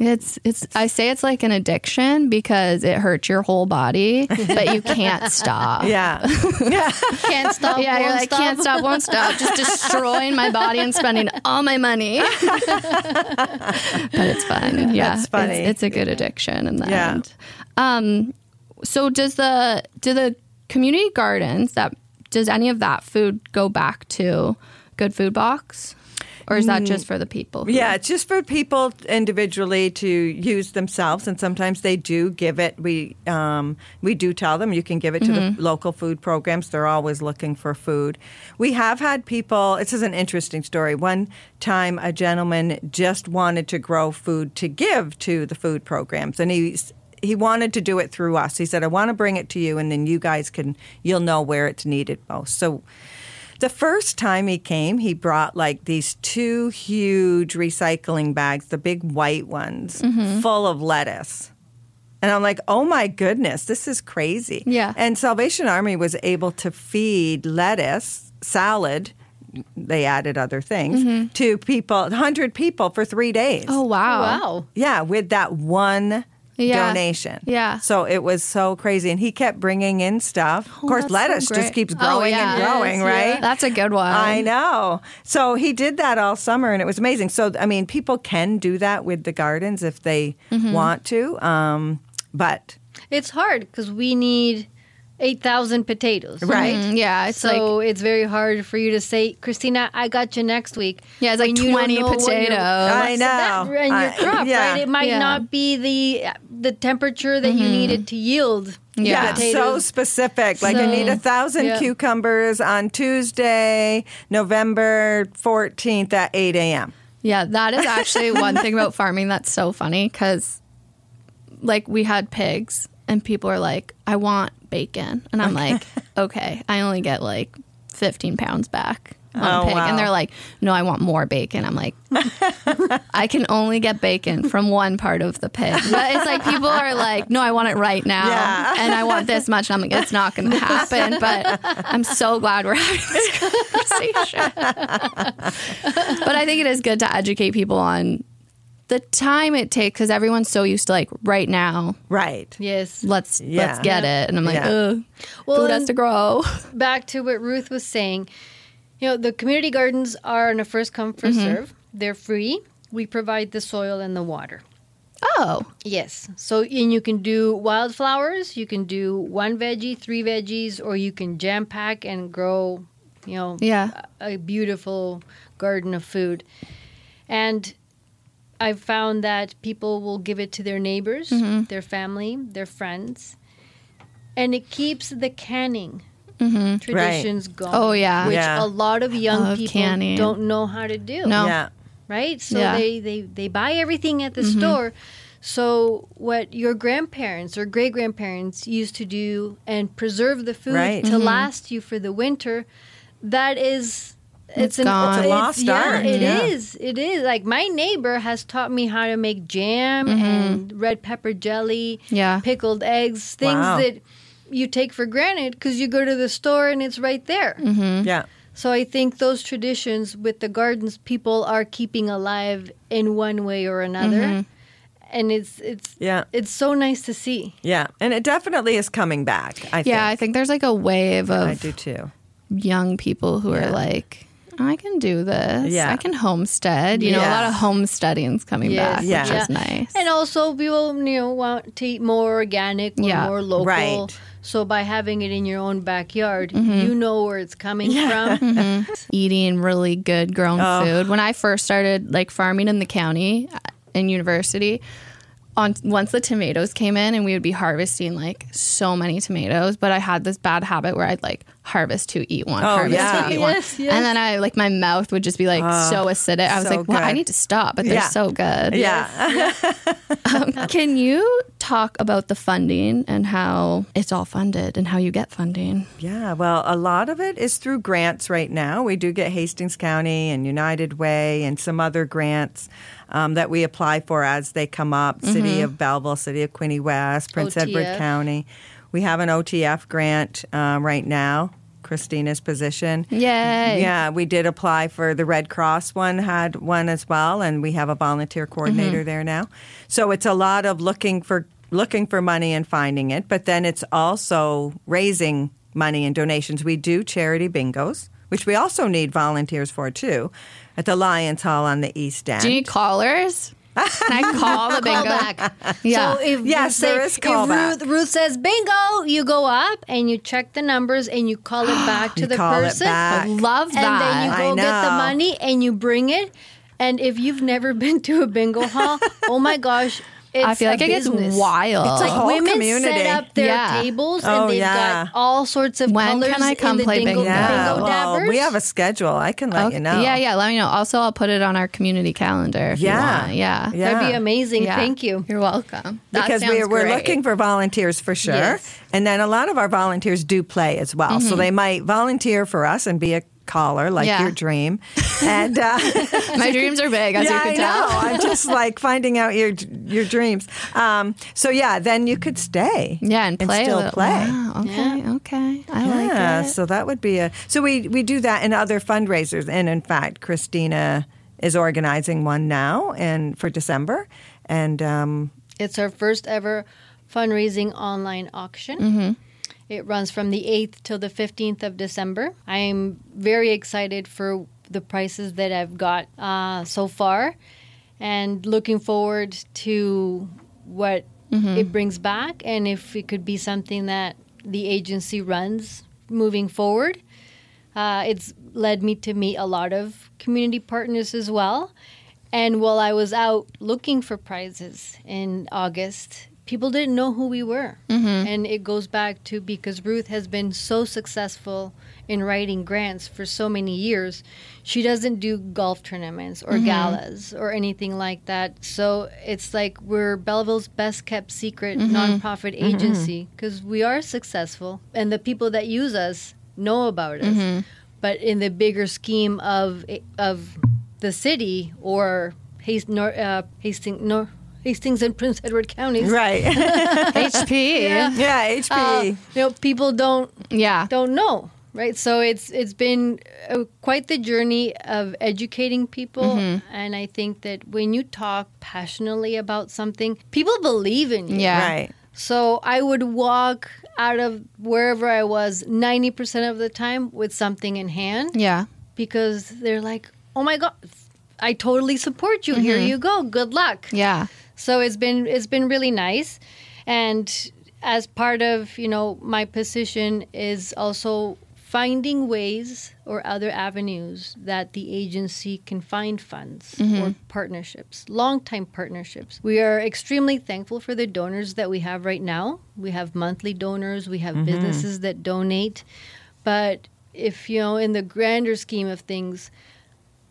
I say it's like an addiction, because it hurts your whole body, but you can't stop. Can't stop. Yeah, you're like, can't stop, won't stop. Just destroying my body and spending all my money. But it's fun. Yeah, it's funny. It's a good addiction in the end. So do the community gardens, does any of that food go back to Good Food Box? Or is that just for the people? Yeah, it's just for people individually to use themselves. And sometimes they do give it. We do tell them you can give it to the local food programs. They're always looking for food. We have had people. This is an interesting story. One time a gentleman just wanted to grow food to give to the food programs. And he wanted to do it through us. He said, I want to bring it to you, and then you guys you'll know where it's needed most. So the first time he came, he brought these 2 huge recycling bags, the big white ones, full of lettuce. And I'm like, oh my goodness, this is crazy. Yeah. And Salvation Army was able to feed lettuce, salad, they added other things, to people, 100 people for 3 days. Oh, wow. Yeah, with that one donation. Yeah. So it was so crazy. And he kept bringing in stuff. Of course, lettuce just keeps growing and growing, right? Yeah. That's a good one. I know. So he did that all summer, and it was amazing. So, people can do that with the gardens if they want to. But it's hard, because we need 8,000 potatoes. Right. Mm-hmm. Yeah. It's so like, it's very hard for you to say, Cristina, I got you next week. Yeah, it's like 20 potatoes. I know. That, and your crop, yeah. right? It might not be the temperature that you needed to yield. Yeah, it's so specific. Like, I need 1,000 cucumbers on Tuesday, November 14th at 8 a.m. Yeah, that is actually one thing about farming that's so funny because, like, we had pigs and people are like, I want bacon. And I'm like, okay, I only get, like, 15 pounds back on pig. Wow. And they're like, no, I want more bacon. I'm like, I can only get bacon from one part of the pig. But it's like people are like, no, I want it right now. Yeah. And I want this much. And I'm like, it's not going to happen. But I'm so glad we're having this conversation. But I think it is good to educate people on the time it takes because everyone's so used to like right now. Right. Yes. Let's get it. And I'm like, ugh, food has to grow. Back to what Ruth was saying. You know, the community gardens are on a first come, first serve. They're free. We provide the soil and the water. Oh. Yes. So, and you can do wildflowers. You can do one veggie, three veggies, or you can jam pack and grow, you know, a beautiful garden of food. And I've found that people will give it to their neighbors, their family, their friends. And it keeps the canning traditions going. Oh, yeah. Which a lot of young people don't know how to do. No. Yeah. Right? So they buy everything at the store. So what your grandparents or great-grandparents used to do and preserve the food to last you for the winter, that is... It's a lost art. It is. Like, my neighbor has taught me how to make jam and red pepper jelly, pickled eggs, things that you take for granted because you go to the store and it's right there. Mm-hmm. Yeah. So I think those traditions with the gardens, people are keeping alive in one way or another. Mm-hmm. And it's so nice to see. Yeah. And it definitely is coming back, I think. Yeah, I think there's like a wave of... I do too. Young people who are like... I can do this. Yeah. I can homestead. You know, a lot of homesteading's coming back, which is nice. And also, people want to eat more organic, more local. Right. So by having it in your own backyard, you know where it's coming from. Eating really good grown food. When I first started like farming in the county in university, once the tomatoes came in and we would be harvesting like so many tomatoes, but I had this bad habit where I'd like harvest to eat one, to eat one. Yes, yes. And then I like my mouth would just be like so acidic. I was so like, well, I need to stop, but they're so good. Yeah. Can you talk about the funding and how it's all funded and how you get funding? Yeah, well, a lot of it is through grants right now. We do get Hastings County and United Way and some other grants that we apply for as they come up. City of Belleville, City of Quinte West, Prince Edward County. We have an OTF grant right now, Christina's position. Yay. Yeah, we did apply for the Red Cross one, had one as well, and we have a volunteer coordinator there now. So it's a lot of looking for money and finding it, but then it's also raising money and donations. We do charity bingos, which we also need volunteers for too, at the Lions Hall on the East End. Do you need callers? Can I call the bingo? Call back. Yeah. So if Ruth says bingo, you go up and you check the numbers and you call it back to the person. I love that. And then you go get the money and you bring it. And if you've never been to a bingo hall, oh my gosh, it's I feel like it gets wild. It's like women set up their tables and they've got all sorts of colors. When can I come play bingo? Bingo dabbers. We have a schedule. I can let you know. Yeah, let me know. Also, I'll put it on our community calendar if you want. Yeah. That'd be amazing. Yeah. Thank you. You're welcome. That because we're looking for volunteers for sure. Yes. And then a lot of our volunteers do play as well. Mm-hmm. So they might volunteer for us and be a caller, like your dream. And my dreams are big, as you can tell. I'm just like finding out your dreams. Then you could stay. Yeah, and still play. Wow, okay. I like it. So that would be we do that in other fundraisers. And in fact, Christina is organizing one now and for December. And it's our first ever fundraising online auction. Mm-hmm. It runs from the 8th till the 15th of December. I'm very excited for the prices that I've got so far and looking forward to what it brings back and if it could be something that the agency runs moving forward. It's led me to meet a lot of community partners as well. And while I was out looking for prizes in August, people didn't know who we were. Mm-hmm. And it goes back to because Ruth has been so successful in writing grants for so many years, she doesn't do golf tournaments or mm-hmm. galas or anything like that. So it's like we're Belleville's best kept secret mm-hmm. nonprofit mm-hmm. agency because we are successful and the people that use us know about us. Mm-hmm. But in the bigger scheme of the city or Hastings and Prince Edward counties, right? HP, yeah, HP. People don't know, right? So it's been quite the journey of educating people, mm-hmm. and I think that when you talk passionately about something, people believe in you, yeah, right. So I would walk out of wherever I was 90% of the time with something in hand. Yeah. Because they're like, oh, my God, I totally support you. Mm-hmm. Here you go. Good luck. Yeah. So it's been really nice. And as part of, my position is also finding ways or other avenues that the agency can find funds mm-hmm. or partnerships, long-time partnerships. We are extremely thankful for the donors that we have right now. We have monthly donors. We have mm-hmm. businesses that donate. But if, in the grander scheme of things,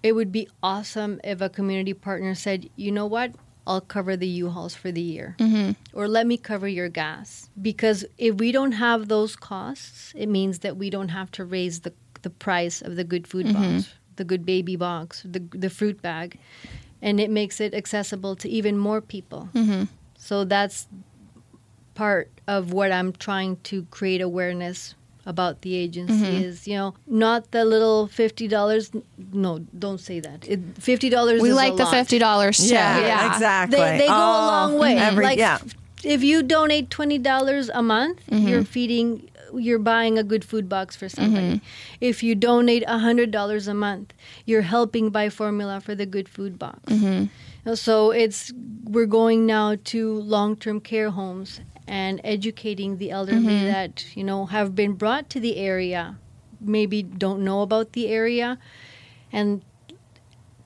it would be awesome if a community partner said, you know what? I'll cover the U-Hauls for the year. Mm-hmm. Or let me cover your gas. Because if we don't have those costs, it means that we don't have to raise the price of the good food mm-hmm. box, the good baby box, the fruit bag. And it makes it accessible to even more people. Mm-hmm. So that's part of what I'm trying to create awareness about the agency mm-hmm. is, not the little $50. No, don't say that. $50 we is like a the lot. $50 check. Yeah, exactly. They go a long way. If you donate $20 a month, mm-hmm. you're buying a good food box for somebody. Mm-hmm. If you donate $100 a month, you're helping buy formula for the good food box. Mm-hmm. So we're going now to long-term care homes and educating the elderly mm-hmm. that, have been brought to the area, maybe don't know about the area, and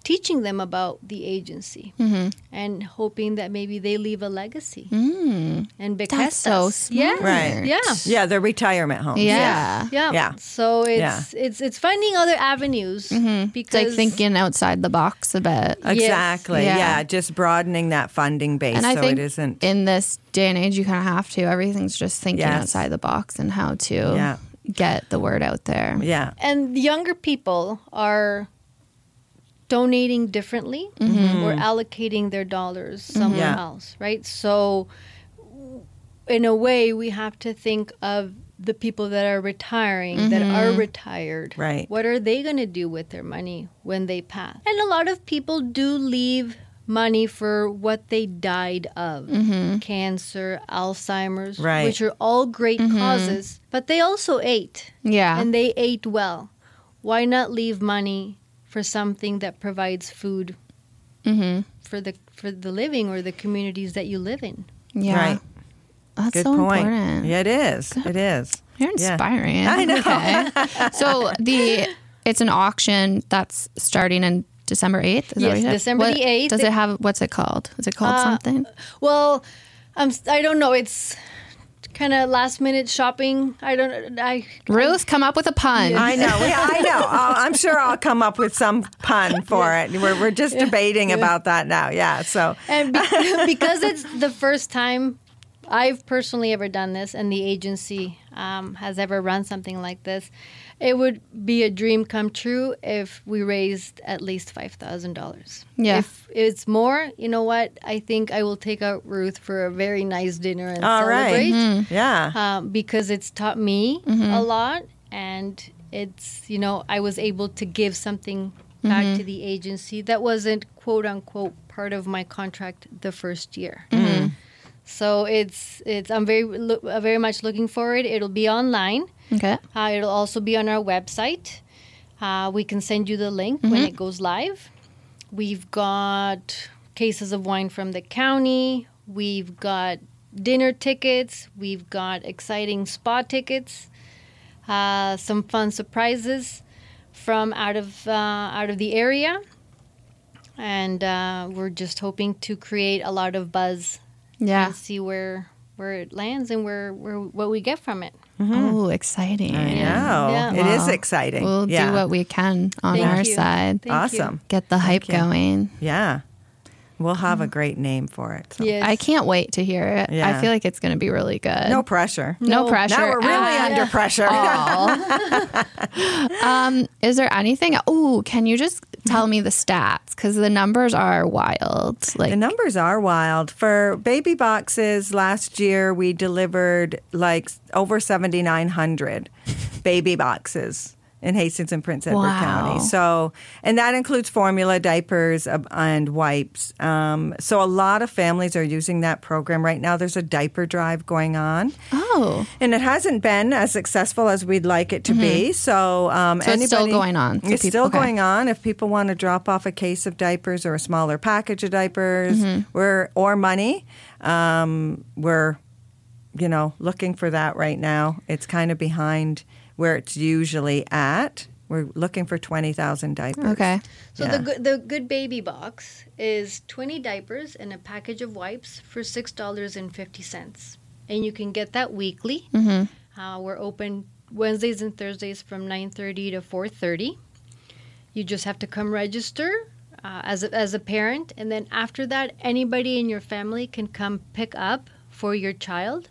teaching them about the agency mm-hmm. and hoping that maybe they leave a legacy. Mm. And that's so smart. Yeah. Right. Yeah. Yeah, their retirement homes. Yeah. Yeah. Yeah. So it's finding other avenues mm-hmm. because it's like thinking outside the box a bit. Exactly. Yes. Yeah, just broadening that funding base and I think it isn't in this day and age you kind of have to. Everything's just thinking outside the box and how to get the word out there. Yeah. And the younger people are donating differently mm-hmm. or allocating their dollars somewhere mm-hmm. else, right? So in a way, we have to think of the people that are retiring, mm-hmm. that are retired. Right. What are they going to do with their money when they pass? And a lot of people do leave money for what they died of, mm-hmm. cancer, Alzheimer's, right. which are all great mm-hmm. causes, but they also ate. Yeah. And they ate well. Why not leave money for something that provides food mm-hmm. for the living or the communities that you live in. Yeah. Right. That's good so point. Important. Yeah, it is. Good. It is. You're inspiring. Yeah. I know. Okay. So it's an auction that's starting in December 8th. Is yes, December 8th. Does it have, what's it called? Is it called something? Well, I don't know. It's kind of last minute shopping. Ruth, come up with a pun. Yes. I know. I know. I'm sure I'll come up with some pun for it. We're just debating about that now. Yeah. So and because it's the first time I've personally ever done this, and the agency has ever run something like this, it would be a dream come true if we raised at least $5,000. Yeah. If it's more, you know what? I think I will take out Ruth for a very nice dinner and celebrate. Right. Mm-hmm. Yeah. Because it's taught me mm-hmm. a lot, and it's, I was able to give something back mm-hmm. to the agency that wasn't, quote unquote, part of my contract the first year. Mm-hmm. So I'm very much looking forward. It'll be online. Okay. It'll also be on our website. We can send you the link mm-hmm. when it goes live. We've got cases of wine from the county. We've got dinner tickets. We've got exciting spa tickets, some fun surprises from out of the area. And we're just hoping to create a lot of buzz. Yeah. And see where it lands and where what we get from it. Mm-hmm. Oh, exciting. I know. Yeah. It is exciting. We'll do what we can on our side. Awesome. Get the hype going. Yeah. We'll have a great name for it. So. Yes. I can't wait to hear it. Yeah. I feel like it's going to be really good. No pressure. No pressure. Now we're really under pressure. Is there anything? Oh, can you just tell me the stats? Because the numbers are wild. The numbers are wild. For baby boxes, last year we delivered over 7,900 baby boxes in Hastings and Prince Edward County. So, and that includes formula, diapers, and wipes. So a lot of families are using that program right now. There's a diaper drive going on. Oh. And it hasn't been as successful as we'd like it to be. So anybody, it's still going on. Going on. If people want to drop off a case of diapers or a smaller package of diapers or money, we're, looking for that right now. It's kind of behind where it's usually at. We're looking for 20,000 diapers. Okay. So the Good Baby Box is 20 diapers and a package of wipes for $6.50. And you can get that weekly. Mm-hmm. We're open Wednesdays and Thursdays from 9:30 to 4:30. You just have to come register as a parent. And then after that, anybody in your family can come pick up for your child.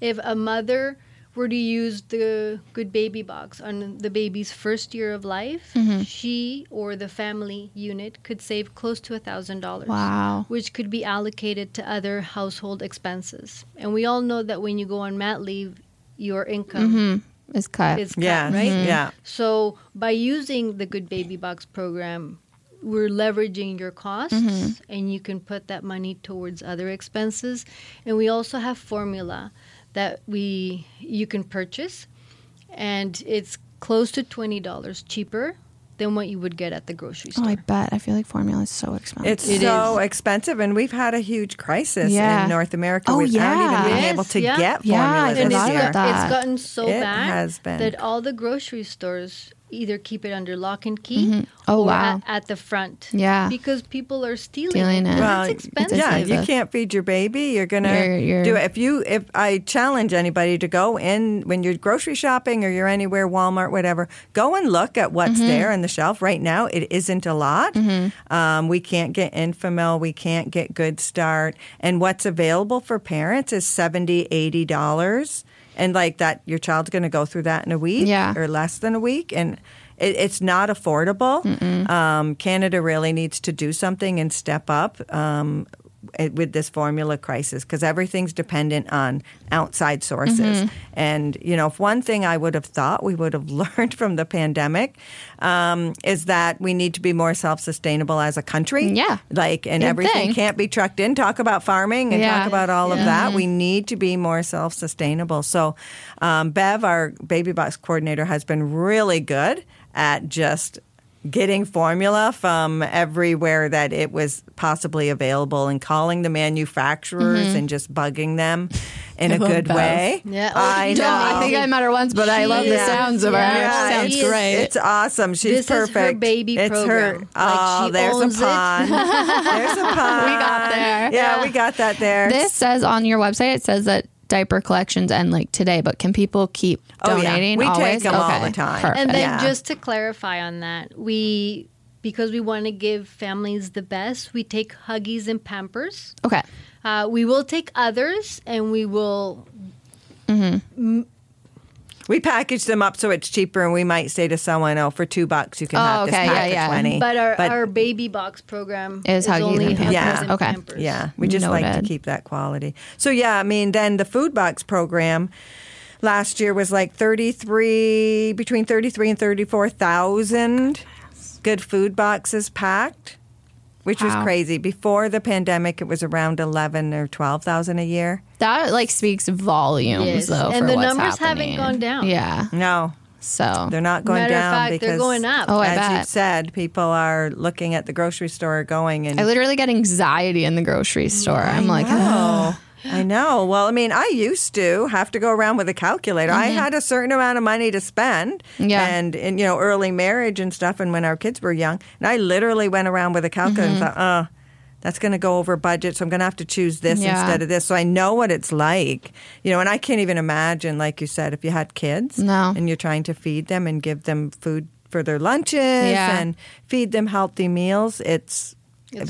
If a mother were to use the Good Baby Box on the baby's first year of life, she or the family unit could save close to $1,000, which could be allocated to other household expenses. And we all know that when you go on mat leave, your income is cut. Right? Mm-hmm. Yeah. So by using the Good Baby Box program, we're leveraging your costs, and you can put that money towards other expenses. And we also have formula that you can purchase, and it's close to $20 cheaper than what you would get at the grocery store. Oh, I bet. I feel like formula is so expensive. It is expensive, and we've had a huge crisis in North America. Oh, without even being able to get formula this year. It's gotten so bad that all the grocery stores either keep it under lock and key or at the front. Yeah. Because people are stealing it. Well, it's expensive. Yeah, you can't feed your baby. You're going to do it. If I challenge anybody to go in when you're grocery shopping or you're anywhere, Walmart, whatever, go and look at what's there on the shelf. Right now, it isn't a lot. Mm-hmm. We can't get Infamil. We can't get Good Start. And what's available for parents is $70, $80. And your child's going to go through that in a week or less than a week. And it's not affordable. Canada really needs to do something and step up with this formula crisis, because everything's dependent on outside sources. And, if one thing I would have thought we would have learned from the pandemic is that we need to be more self-sustainable as a country. Yeah. And Good everything thing. Can't be trucked in. Talk about farming and talk about all of that. We need to be more self-sustainable. So Bev, our Baby Box coordinator, has been really good at just getting formula from everywhere that it was possibly available and calling the manufacturers and just bugging them in a good way. Yeah. I know. I think I met her once, but I love the sounds of her. Yeah. Sounds great. It's awesome. She's perfect. This is her baby program. There's a pond. There's a pond. We got there. Yeah, we got that there. This says on your website, it says that diaper collections end today, but can people keep donating? We take them all the time. Perfect. And then just to clarify on that, because we want to give families the best, we take Huggies and Pampers. Okay. We will take others, and we will... we package them up so it's cheaper, and we might say to someone, for $2 you can have this pack for 20. But our Baby Box program is only Huggies and Pampers. Yeah, we just like to keep that quality. So, then the Food Box program last year was between 33 and 34,000 good food boxes packed, which was crazy. Before the pandemic, it was around 11 or 12,000 a year. That speaks volumes, though. And for the numbers haven't gone down. Yeah, no, so they're not going down. Matter of fact, they're going up. Oh, as you said, people are looking at the grocery store, going and I literally get anxiety in the grocery store. I'm like, oh. I know. Well, I mean, I used to have to go around with a calculator. Mm-hmm. I had a certain amount of money to spend and, you know, early marriage and stuff. And when our kids were young, and I literally went around with a calculator and thought, that's going to go over budget. So I'm going to have to choose this instead of this. So I know what it's like, you know, and I can't even imagine, like you said, if you had kids and you're trying to feed them and give them food for their lunches and feed them healthy meals. It's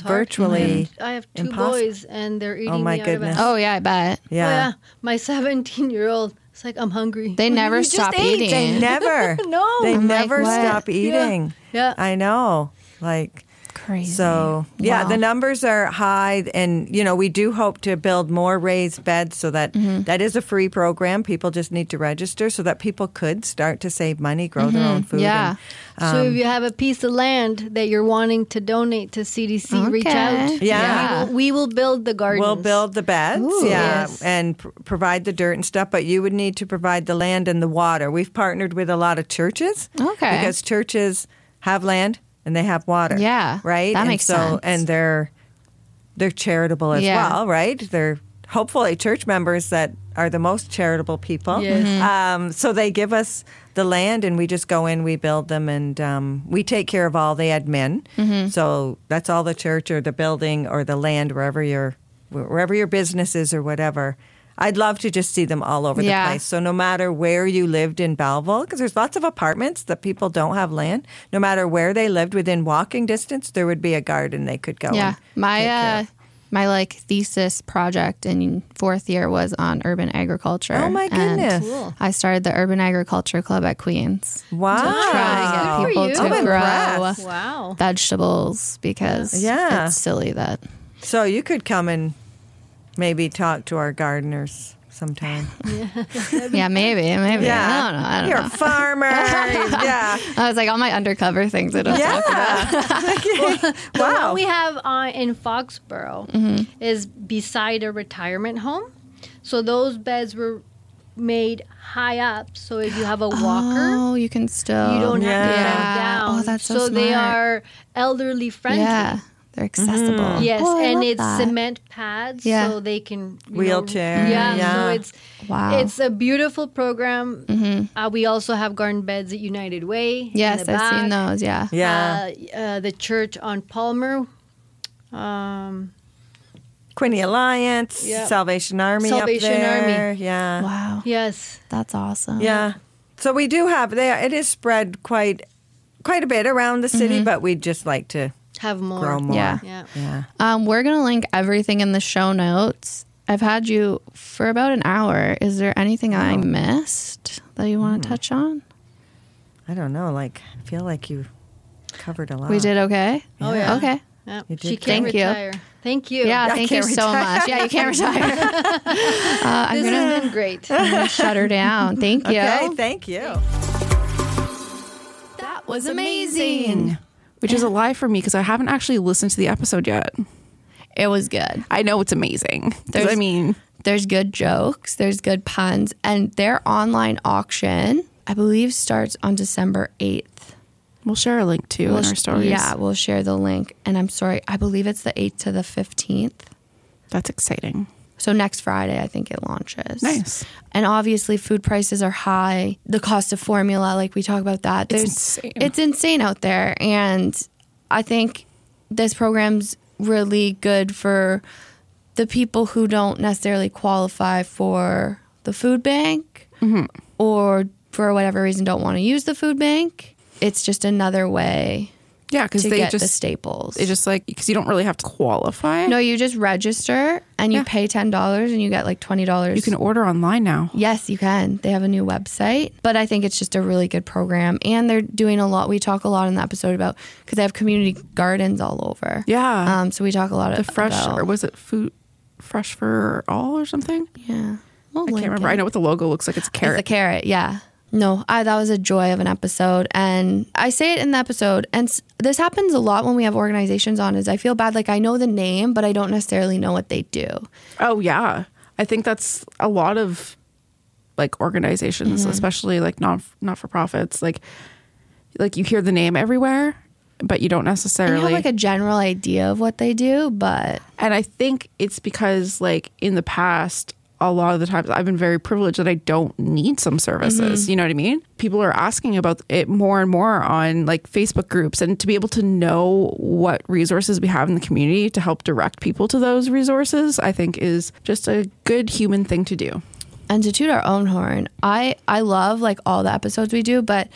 virtually I have two impossible. Boys and they're eating me out of it. Oh, yeah, I bet. Yeah. Oh, yeah. My 17-year-old, it's like, I'm hungry. They never stop eating. They never. No. They never stop eating. Yeah. I know. Like. Crazy. So, yeah, the numbers are high. And, you know, we do hope to build more raised beds so that that is a free program. People just need to register so that people could start to save money, grow their own food. Yeah. And, so if you have a piece of land that you're wanting to donate to CDC, reach out. Yeah. We will build the gardens. We'll build the beds. Ooh, yes. And provide the dirt and stuff. But you would need to provide the land and the water. We've partnered with a lot of churches. Okay. Because churches have land. And they have water, right? That makes sense. And they're charitable as well, right? They're hopefully church members that are the most charitable people. Yes. So they give us the land, and we just go in, we build them, and we take care of all the admin. Mm-hmm. So that's all the church or the building or the land, wherever your business is or whatever. I'd love to just see them all over the place. So no matter where you lived in Belleville, because there's lots of apartments that people don't have land, no matter where they lived within walking distance, there would be a garden they could go in. My like thesis project in fourth year was on urban agriculture. Oh my goodness! And cool. I started the Urban Agriculture Club at Queen's. Wow! To try to get people to grow vegetables because it's silly that. So you could come and. Maybe talk to our gardeners sometime. Maybe. Yeah. I don't know. You're a farmer. I was like, all my undercover things I don't talk about. What we have in Foxborough is beside a retirement home. So those beds were made high up. So if you have a walker, you can still. You don't have to go down. Oh, that's so smart. They are elderly friendly. Yeah. They're accessible. Mm-hmm. Yes, and it's cement pads, so they can wheelchair. So it's a beautiful program. Mm-hmm. We also have garden beds at United Way. Yes, I've seen those. The church on Palmer, Quinte Alliance, Salvation Army. Yeah. Wow. Yes, that's awesome. Yeah. So we do have there. It is spread quite a bit around the city, but we'd just like to. Have more. Grow more. Yeah. We're going to link everything in the show notes. I've had you for about an hour. Is there anything I missed that you want to touch on? I don't know. I feel like you covered a lot. We did okay? Yeah. Oh, yeah. Okay. Yeah. She can't retire. Thank you. Yeah, thank you so much. Yeah, you can't retire. This has been great. I'm going to shut her down. Thank you. Okay, thank you. That was amazing. Which is a lie for me because I haven't actually listened to the episode yet. It was good. I know it's amazing. There's good jokes. There's good puns. And their online auction, I believe, starts on December 8th. We'll share a link, too, in our stories. Yeah, we'll share the link. And I'm sorry. I believe it's the 8th to the 15th. That's exciting. So next Friday, I think it launches. Nice. And obviously, food prices are high. The cost of formula, we talk about that. It's insane out there. And I think this program's really good for the people who don't necessarily qualify for the food bank or for whatever reason don't want to use the food bank. It's just another way. Yeah, because they get the staples. It's just because you don't really have to qualify. No, you just register and you pay $10 and you get $20. You can order online now. Yes, you can. They have a new website. But I think it's just a really good program. And they're doing a lot. We talk a lot in the episode about, because they have community gardens all over. Yeah. So we talk a lot about. Or was it food, Fresh for All or something? Yeah. I can't remember. I know what the logo looks like. It's a carrot. It's a carrot, yeah. No, that was a joy of an episode. And I say it in the episode, and this happens a lot when we have organizations on, is I feel bad. I know the name, but I don't necessarily know what they do. Oh, yeah. I think that's a lot of, organizations, especially, not-for-profits. You hear the name everywhere, but you don't necessarily. And you have like a general idea of what they do, but. And I think it's because like in the past, a lot of the times I've been very privileged that I don't need some services. Mm-hmm. You know what I mean? People are asking about it more and more on like Facebook groups, and to be able to know what resources we have in the community to help direct people to those resources, I think is just a good human thing to do. And to toot our own horn, I love like all the episodes we do, but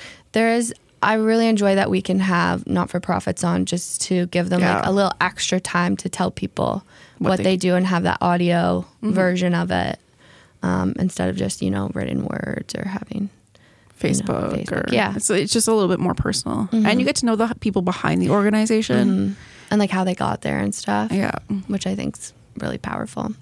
I really enjoy that we can have not-for-profits on just to give them like a little extra time to tell people what they do and have that audio version of it instead of just, you know, written words or having Facebook. So it's just a little bit more personal. Mm-hmm. And you get to know the people behind the organization. Mm-hmm. And like how they got there and stuff. Yeah. Which I think is really powerful.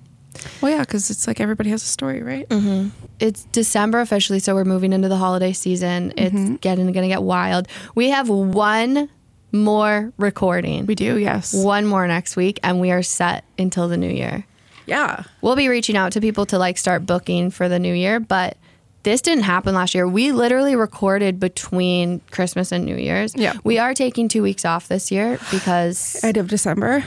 Well, yeah, because it's like everybody has a story, right? Mm-hmm. It's December officially, so we're moving into the holiday season. It's going to get wild. We have one more recording. We do, yes. One more next week, and we are set until the new year. Yeah. We'll be reaching out to people to like start booking for the new year, but this didn't happen last year. We literally recorded between Christmas and New Year's. Yeah. We are taking 2 weeks off this year because... End of December.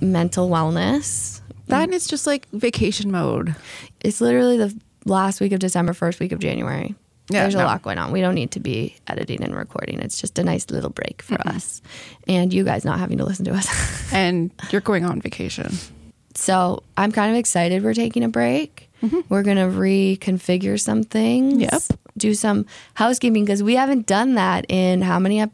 Mental wellness. That is just like vacation mode. It's literally the last week of December, first week of January. Yeah, there's a lot going on. We don't need to be editing and recording. It's just a nice little break for us and you guys not having to listen to us. And you're going on vacation. So I'm kind of excited we're taking a break. Mm-hmm. We're going to reconfigure some things. Yep. Do some housekeeping because we haven't done that in how many?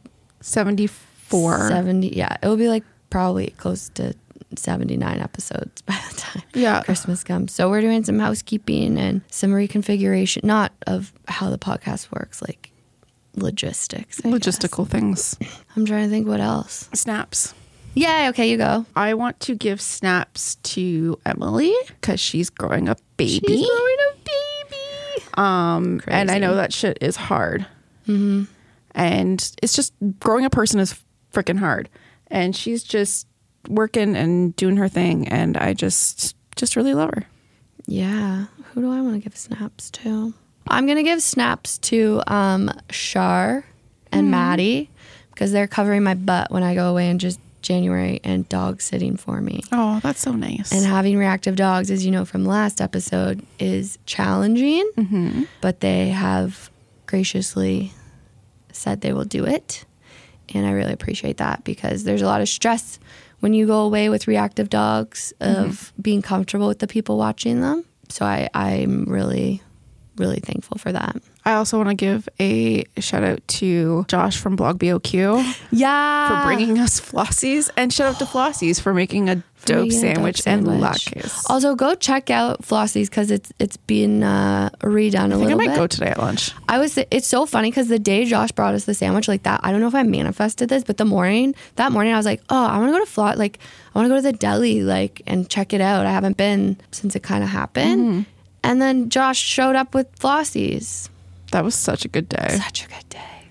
74. 70. Yeah. It will be like probably close to 79 episodes by the time Christmas comes. So we're doing some housekeeping and some reconfiguration, not of how the podcast works, like logistics. Logistical things. I'm trying to think what else. Snaps. Yeah, okay, you go. I want to give snaps to Emily because she's growing a baby. She's growing a baby. Crazy. And I know that shit is hard. Mm-hmm. And it's just growing a person is freaking hard. And she's just working and doing her thing, and I just really love her. Yeah. Who do I want to give snaps to? I'm going to give snaps to Shar and Maddie because they're covering my butt when I go away in just January and dog sitting for me. Oh, that's so nice. And having reactive dogs, as you know from last episode, is challenging, but they have graciously said they will do it, and I really appreciate that because there's a lot of stress when you go away with reactive dogs of being comfortable with the people watching them. So I'm really, really thankful for that. I also want to give a shout out to Josh from Blog BOQ. Yeah. For bringing us Flossies. And shout out to Flossies for making a dope sandwich and latkes. Also, go check out Flossies because it's been redone a little bit. I might go today at lunch. It's so funny because the day Josh brought us the sandwich like that, I don't know if I manifested this, but that morning I was like, oh, I want to go to I want to go to the deli and check it out. I haven't been since it kind of happened. Mm-hmm. And then Josh showed up with Flossies. That was such a good day. Such a good day.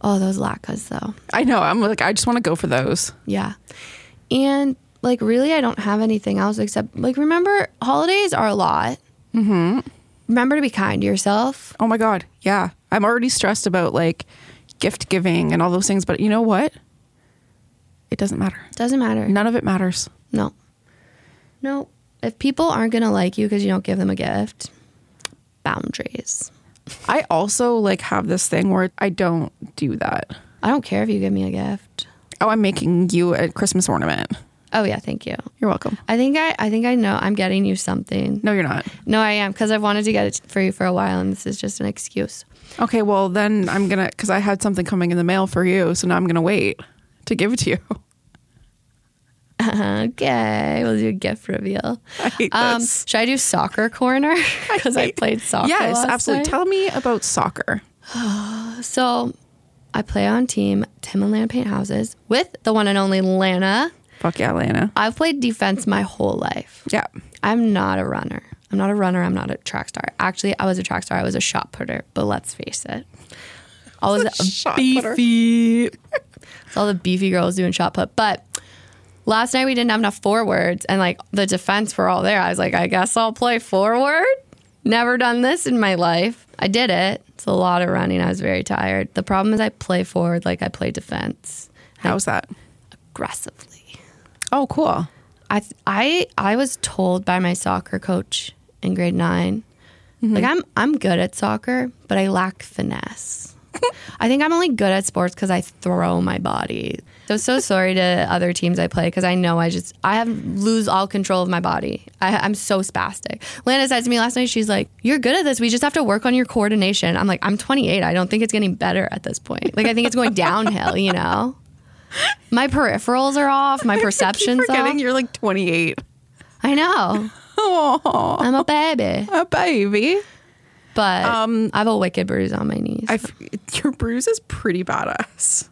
Oh, those latkes, though. I know. I'm like, I just want to go for those. Yeah. And, really, I don't have anything else except, remember, holidays are a lot. Mm-hmm. Remember to be kind to yourself. Oh, my God. Yeah. I'm already stressed about, gift giving and all those things. But you know what? It doesn't matter. Doesn't matter. None of it matters. No. No. If people aren't going to like you because you don't give them a gift, boundaries. I also have this thing where I don't do that. I don't care if you give me a gift. Oh, I'm making you a Christmas ornament. Oh yeah, thank you. You're welcome. I think I know I'm getting you something. No, you're not. No, I am because I've wanted to get it for you for a while, and this is just an excuse. Okay, well then I'm gonna because I had something coming in the mail for you, so now I'm gonna wait to give it to you. Okay, we'll do a gift reveal. I hate this. Should I do soccer corner? Because I played soccer. Yes, absolutely. Night. Tell me about soccer. So I play on Tim and Lana Paint Houses with the one and only Lana. Fuck yeah, Lana. I've played defense my whole life. Yeah. I'm not a track star. Actually, I was a track star. I was a shot putter, but let's face it. I was a beefy. It's all the beefy girls doing shot put, but last night we didn't have enough forwards and the defense were all there. I was like, I guess I'll play forward. Never done this in my life. I did it. It's a lot of running. I was very tired. The problem is I play forward like I play defense. How's that? Aggressively. Oh, cool. I was told by my soccer coach in grade 9, mm-hmm. like I'm good at soccer, but I lack finesse. I think I'm only good at sports because I throw my body. So sorry to other teams I play because I know I lose all control of my body. I'm so spastic. Lana said to me last night, she's like, "You're good at this. We just have to work on your coordination." I'm like, "I'm 28. I don't think it's getting better at this point. Like I think it's going downhill. You know, my peripherals are off. My perceptions. I keep forgetting off. You're like 28. I know. Aww. I'm a baby. A baby." But I have a wicked bruise on my knees. Your bruise is pretty badass.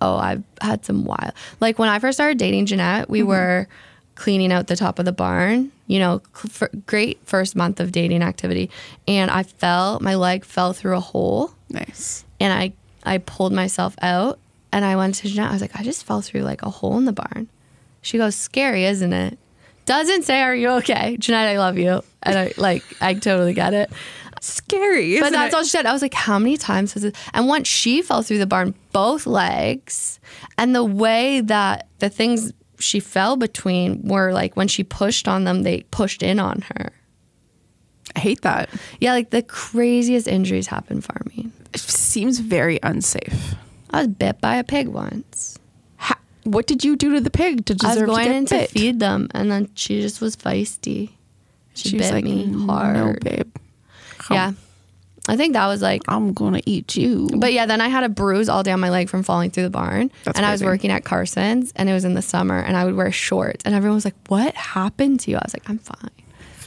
Oh, I've had some wild. Like when I first started dating Jeanette, we mm-hmm. were cleaning out the top of the barn. You know, great first month of dating activity. And I fell. My leg fell through a hole. Nice. And I pulled myself out. And I went to Jeanette. I was like, I just fell through like a hole in the barn. She goes, "Scary, isn't it?" Doesn't say, "Are you okay?" Jeanette, I love you. And I totally get it. Scary, isn't it? But that's all she said. I was like, how many times has it? And once she fell through the barn, both legs, and the way that the things she fell between were like when she pushed on them, they pushed in on her. I hate that. Yeah, like the craziest injuries happen farming. It seems very unsafe. I was bit by a pig once. What did you do to the pig to deserve to get bit? I was going in to feed them, and then she just was feisty. She bit like, me hard. No, babe. Yeah. I think that was like, I'm going to eat you. But yeah, then I had a bruise all down my leg from falling through the barn. That's and crazy. I was working at Carson's, and it was in the summer, and I would wear shorts, and everyone was like, "What happened to you?" I was like, "I'm fine.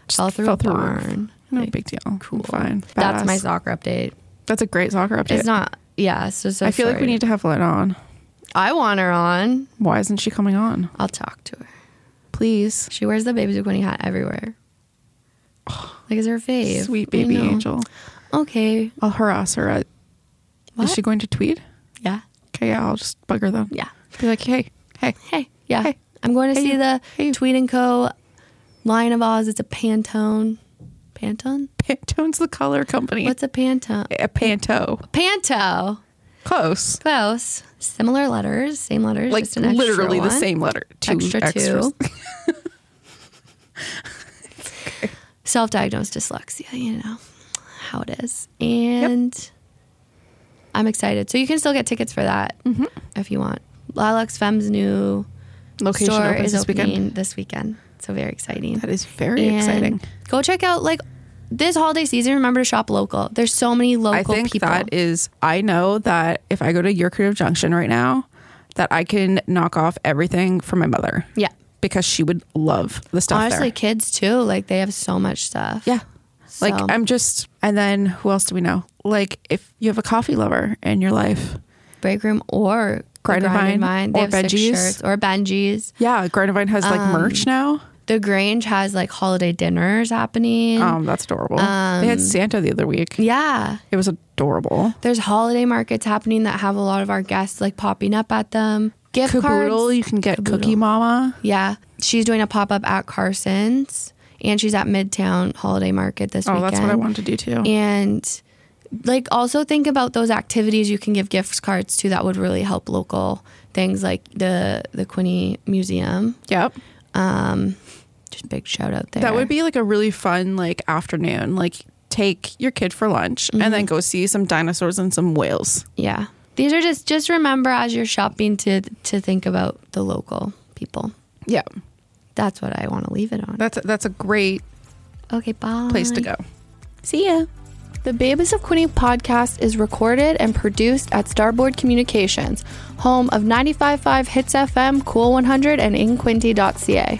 Just fell through a barn. No like, big deal. Cool. Fine." Badass. That's my soccer update. That's a great soccer update. It's not. Yeah. So I feel like we need to have Lynn on. I want her on. Why isn't she coming on? I'll talk to her. Please. She wears the Babes of Quinte hat everywhere. Like, is her fave. Sweet baby angel. Okay. I'll harass her. Is she going to Tweed? Yeah. Okay, yeah, I'll just bug her then. Yeah. Be like, hey. Yeah. Hey. I'm going to see the Tweed & Co. Lion of Oz. It's a Pantone. Pantone? Pantone's the color company. What's a Pantone? A Panto. Panto. Close. Similar letters. Same letters. Like, just an extra literally one. The same letter. Two extra extras. Two. Self-diagnosed dyslexia, you know how it is. And yep. I'm excited. So you can still get tickets for that mm-hmm. if you want. Lilacs Femme's new location store is opening this weekend. So very exciting. That is very exciting. Go check out, like, this holiday season, remember to shop local. There's so many local people. I think people. That is, I know that if I go to Your Creative Junction right now, that I can knock off everything for my mother. Yeah. Because she would love the stuff honestly, there. Honestly, kids too. Like, they have so much stuff. Yeah. So. Like, and then who else do we know? Like, if you have a coffee lover in your life. Break Room or Grindervine. They have veggies. Shirts or Benji's. Yeah, Grindervine has, like, merch now. The Grange has, like, holiday dinners happening. That's adorable. They had Santa the other week. Yeah. It was adorable. There's holiday markets happening that have a lot of our guests, like, popping up at them. Gift Caboodle, cards. You can get Caboodle. Cookie Mama. Yeah. She's doing a pop-up at Carson's, and she's at Midtown Holiday Market this weekend. Oh, that's what I wanted to do, too. And, like, also think about those activities you can give gift cards to that would really help local things like the Quinte Museum. Yep. Just big shout out there. That would be, like, a really fun, like, afternoon. Like, take your kid for lunch mm-hmm. and then go see some dinosaurs and some whales. Yeah. These are just remember as you're shopping to think about the local people. Yeah. That's what I want to leave it on. That's a great place to go. See ya. The Babes of Quinte podcast is recorded and produced at Starboard Communications, home of 95.5 Hits FM, Cool 100, and inquinte.ca.